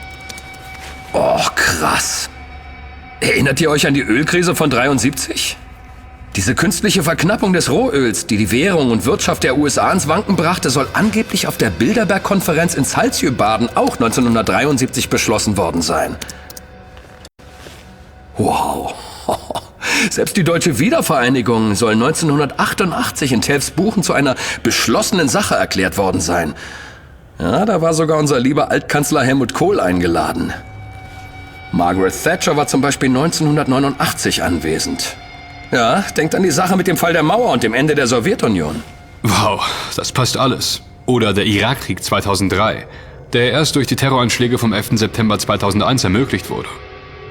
Oh, krass. Erinnert ihr euch an die Ölkrise von dreiundsiebzig? Diese künstliche Verknappung des Rohöls, die die Währung und Wirtschaft der U S A ins Wanken brachte, soll angeblich auf der Bilderberg-Konferenz in Salzjöbaden auch neunzehnhundertdreiundsiebzig beschlossen worden sein. Wow. Selbst die deutsche Wiedervereinigung soll neunzehnhundertachtundachtzig in Telfsbuchen zu einer beschlossenen Sache erklärt worden sein. Ja, da war sogar unser lieber Altkanzler Helmut Kohl eingeladen. Margaret Thatcher war zum Beispiel neunzehnhundertneunundachtzig anwesend. Ja, denkt an die Sache mit dem Fall der Mauer und dem Ende der Sowjetunion. Wow, das passt alles. Oder der Irakkrieg zweitausenddrei, der erst durch die Terroranschläge vom elften September zweitausendeins ermöglicht wurde.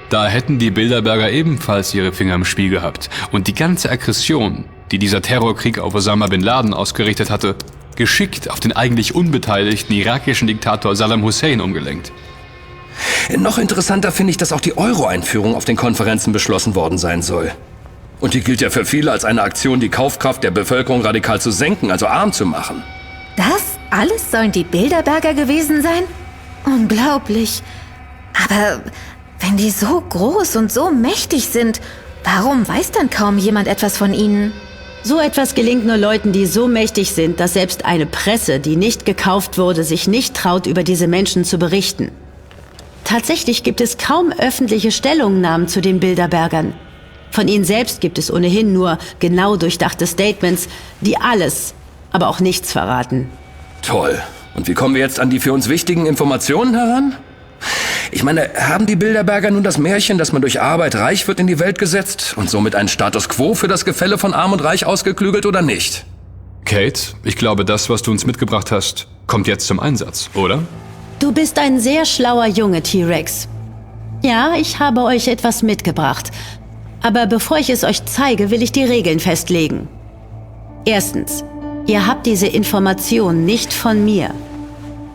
Da hätten die Bilderberger ebenfalls ihre Finger im Spiel gehabt und die ganze Aggression, die dieser Terrorkrieg auf Osama bin Laden ausgerichtet hatte, geschickt auf den eigentlich unbeteiligten irakischen Diktator Saddam Hussein umgelenkt. Noch interessanter finde ich, dass auch die Euro-Einführung auf den Konferenzen beschlossen worden sein soll. Und die gilt ja für viele als eine Aktion, die Kaufkraft der Bevölkerung radikal zu senken, also arm zu machen. Das alles sollen die Bilderberger gewesen sein? Unglaublich. Aber wenn die so groß und so mächtig sind, warum weiß dann kaum jemand etwas von ihnen? So etwas gelingt nur Leuten, die so mächtig sind, dass selbst eine Presse, die nicht gekauft wurde, sich nicht traut, über diese Menschen zu berichten. Tatsächlich gibt es kaum öffentliche Stellungnahmen zu den Bilderbergern. Von ihnen selbst gibt es ohnehin nur genau durchdachte Statements, die alles, aber auch nichts verraten. Toll. Und wie kommen wir jetzt an die für uns wichtigen Informationen heran? Ich meine, haben die Bilderberger nun das Märchen, dass man durch Arbeit reich wird, in die Welt gesetzt und somit einen Status quo für das Gefälle von Arm und Reich ausgeklügelt oder nicht? Kate, ich glaube, das, was du uns mitgebracht hast, kommt jetzt zum Einsatz, oder? Du bist ein sehr schlauer Junge, T-Rex. Ja, ich habe euch etwas mitgebracht. Aber bevor ich es euch zeige, will ich die Regeln festlegen. Erstens, ihr habt diese Information nicht von mir.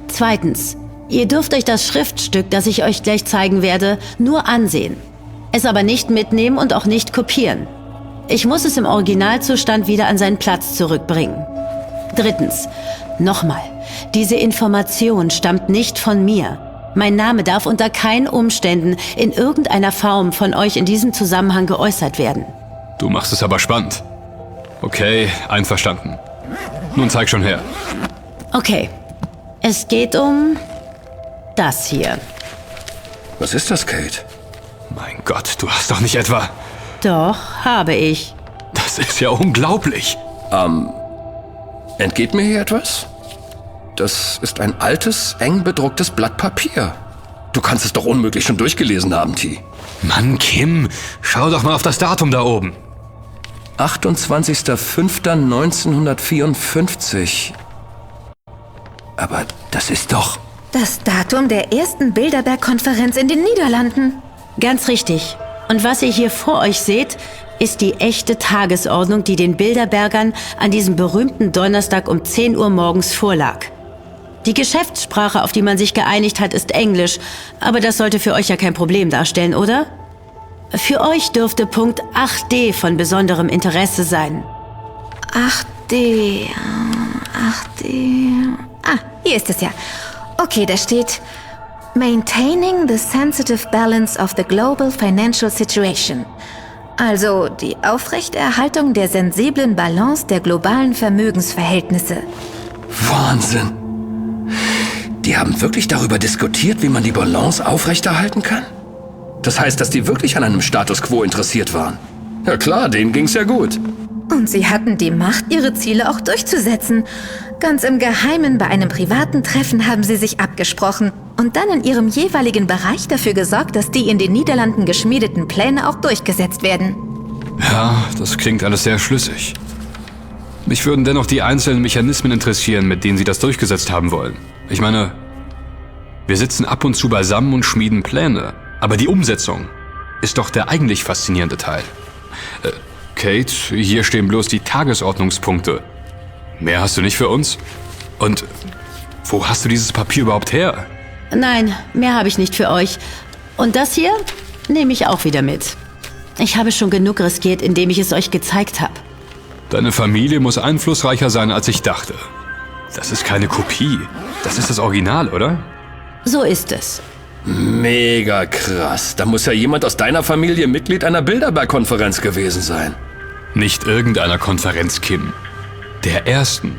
Zweitens, ihr dürft euch das Schriftstück, das ich euch gleich zeigen werde, nur ansehen. Es aber nicht mitnehmen und auch nicht kopieren. Ich muss es im Originalzustand wieder an seinen Platz zurückbringen. Drittens, nochmal, diese Information stammt nicht von mir. Mein Name darf unter keinen Umständen in irgendeiner Form von euch in diesem Zusammenhang geäußert werden. Du machst es aber spannend. Okay, einverstanden. Nun zeig schon her. Okay, es geht um das hier. Was ist das, Kate? Mein Gott, du hast doch nicht etwa... Doch, habe ich. Das ist ja unglaublich. Ähm, entgeht mir hier etwas? Das ist ein altes, eng bedrucktes Blatt Papier. Du kannst es doch unmöglich schon durchgelesen haben, T. Mann, Kim, schau doch mal auf das Datum da oben. achtundzwanzigster fünfter neunzehnhundertvierundfünfzig. Aber das ist doch... Das Datum der ersten Bilderberg-Konferenz in den Niederlanden. Ganz richtig. Und was ihr hier vor euch seht, ist die echte Tagesordnung, die den Bilderbergern an diesem berühmten Donnerstag um zehn Uhr morgens vorlag. Die Geschäftssprache, auf die man sich geeinigt hat, ist Englisch, aber das sollte für euch ja kein Problem darstellen, oder? Für euch dürfte Punkt acht D von besonderem Interesse sein. acht D... acht D... Ah, hier ist es ja. Okay, da steht... Maintaining the sensitive balance of the global financial situation. Also die Aufrechterhaltung der sensiblen Balance der globalen Vermögensverhältnisse. Wahnsinn! Die haben wirklich darüber diskutiert, wie man die Balance aufrechterhalten kann? Das heißt, dass die wirklich an einem Status quo interessiert waren. Ja klar, denen ging's ja gut. Und sie hatten die Macht, ihre Ziele auch durchzusetzen. Ganz im Geheimen bei einem privaten Treffen haben sie sich abgesprochen und dann in ihrem jeweiligen Bereich dafür gesorgt, dass die in den Niederlanden geschmiedeten Pläne auch durchgesetzt werden. Ja, das klingt alles sehr schlüssig. Mich würden dennoch die einzelnen Mechanismen interessieren, mit denen sie das durchgesetzt haben wollen. Ich meine, wir sitzen ab und zu beisammen und schmieden Pläne, aber die Umsetzung ist doch der eigentlich faszinierende Teil. Äh, Kate, hier stehen bloß die Tagesordnungspunkte. Mehr hast du nicht für uns? Und wo hast du dieses Papier überhaupt her? Nein, mehr habe ich nicht für euch. Und das hier nehme ich auch wieder mit. Ich habe schon genug riskiert, indem ich es euch gezeigt habe. Deine Familie muss einflussreicher sein, als ich dachte. Das ist keine Kopie. Das ist das Original, oder? So ist es. Mega krass. Da muss ja jemand aus deiner Familie Mitglied einer Bilderberg-Konferenz gewesen sein. Nicht irgendeiner Konferenz, Kim. Der ersten.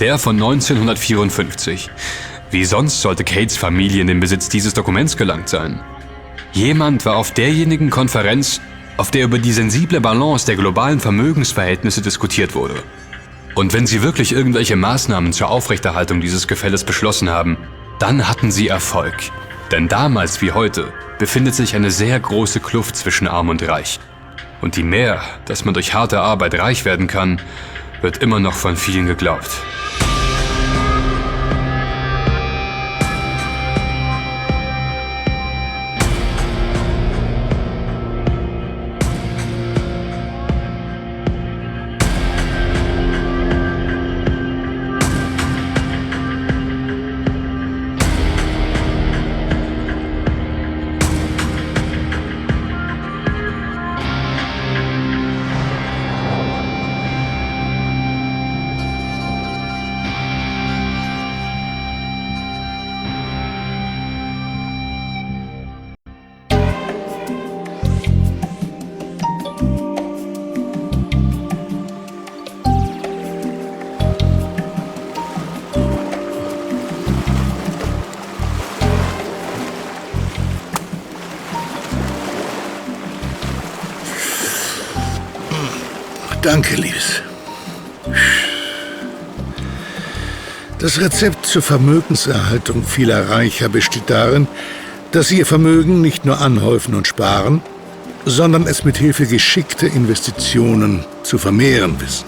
Der von neunzehnhundertvierundfünfzig. Wie sonst sollte Kates Familie in den Besitz dieses Dokuments gelangt sein? Jemand war auf derjenigen Konferenz, auf der über die sensible Balance der globalen Vermögensverhältnisse diskutiert wurde. Und wenn sie wirklich irgendwelche Maßnahmen zur Aufrechterhaltung dieses Gefälles beschlossen haben, dann hatten sie Erfolg. Denn damals wie heute befindet sich eine sehr große Kluft zwischen Arm und Reich. Und die mehr, dass man durch harte Arbeit reich werden kann, wird immer noch von vielen geglaubt. Danke, Liebes. Das Rezept zur Vermögenserhaltung vieler Reicher besteht darin, dass sie ihr Vermögen nicht nur anhäufen und sparen, sondern es mit Hilfe geschickter Investitionen zu vermehren wissen.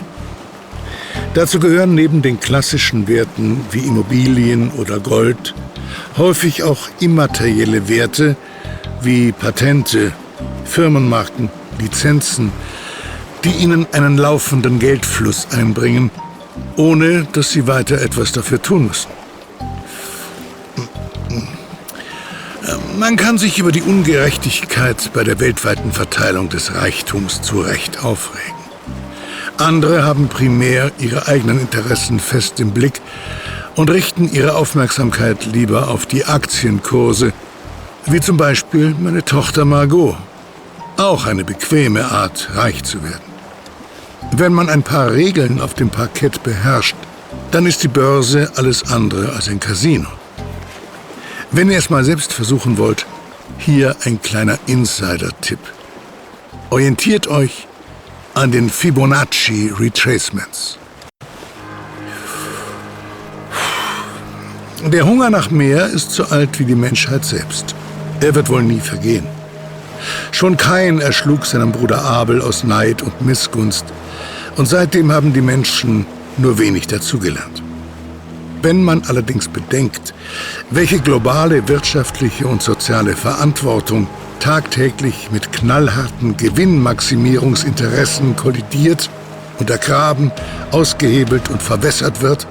Dazu gehören neben den klassischen Werten wie Immobilien oder Gold häufig auch immaterielle Werte wie Patente, Firmenmarken, Lizenzen, die ihnen einen laufenden Geldfluss einbringen, ohne dass sie weiter etwas dafür tun müssen. Man kann sich über die Ungerechtigkeit bei der weltweiten Verteilung des Reichtums zu Recht aufregen. Andere haben primär ihre eigenen Interessen fest im Blick und richten ihre Aufmerksamkeit lieber auf die Aktienkurse, wie zum Beispiel meine Tochter Margot. Auch eine bequeme Art, reich zu werden. Wenn man ein paar Regeln auf dem Parkett beherrscht, dann ist die Börse alles andere als ein Casino. Wenn ihr es mal selbst versuchen wollt, hier ein kleiner Insider-Tipp. Orientiert euch an den Fibonacci Retracements. Der Hunger nach mehr ist so alt wie die Menschheit selbst. Er wird wohl nie vergehen. Schon Kain erschlug seinen Bruder Abel aus Neid und Missgunst, und seitdem haben die Menschen nur wenig dazugelernt. Wenn man allerdings bedenkt, welche globale wirtschaftliche und soziale Verantwortung tagtäglich mit knallharten Gewinnmaximierungsinteressen kollidiert, untergraben, ausgehebelt und verwässert wird,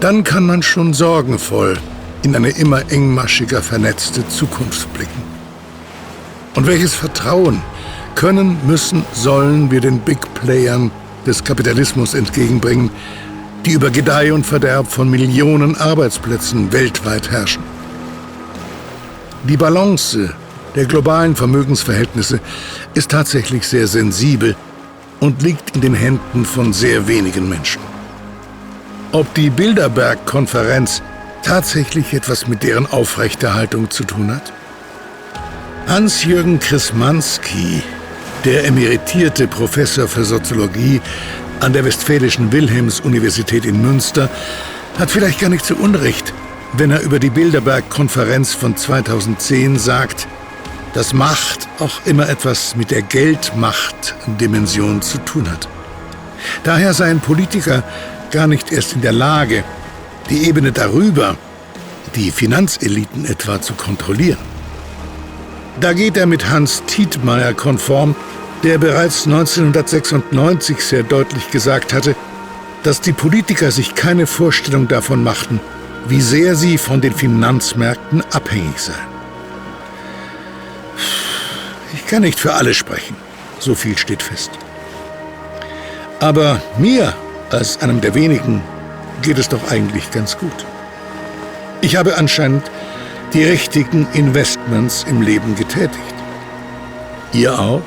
dann kann man schon sorgenvoll in eine immer engmaschiger vernetzte Zukunft blicken. Und welches Vertrauen können, müssen, sollen wir den Big Playern des Kapitalismus entgegenbringen, die über Gedeih und Verderb von Millionen Arbeitsplätzen weltweit herrschen. Die Balance der globalen Vermögensverhältnisse ist tatsächlich sehr sensibel und liegt in den Händen von sehr wenigen Menschen. Ob die Bilderberg-Konferenz tatsächlich etwas mit deren Aufrechterhaltung zu tun hat? Hans-Jürgen Krismanski, der emeritierte Professor für Soziologie an der Westfälischen Wilhelms-Universität in Münster, hat vielleicht gar nicht so Unrecht, wenn er über die Bilderberg-Konferenz von zweitausendzehn sagt, dass Macht auch immer etwas mit der Geldmacht-Dimension zu tun hat. Daher seien Politiker gar nicht erst in der Lage, die Ebene darüber, die Finanzeliten etwa, zu kontrollieren. Da geht er mit Hans Tietmeyer konform, der bereits neunzehnhundertsechsundneunzig sehr deutlich gesagt hatte, dass die Politiker sich keine Vorstellung davon machten, wie sehr sie von den Finanzmärkten abhängig seien. Ich kann nicht für alle sprechen, so viel steht fest. Aber mir, als einem der wenigen, geht es doch eigentlich ganz gut. Ich habe anscheinend die richtigen Investments im Leben getätigt. Ihr auch?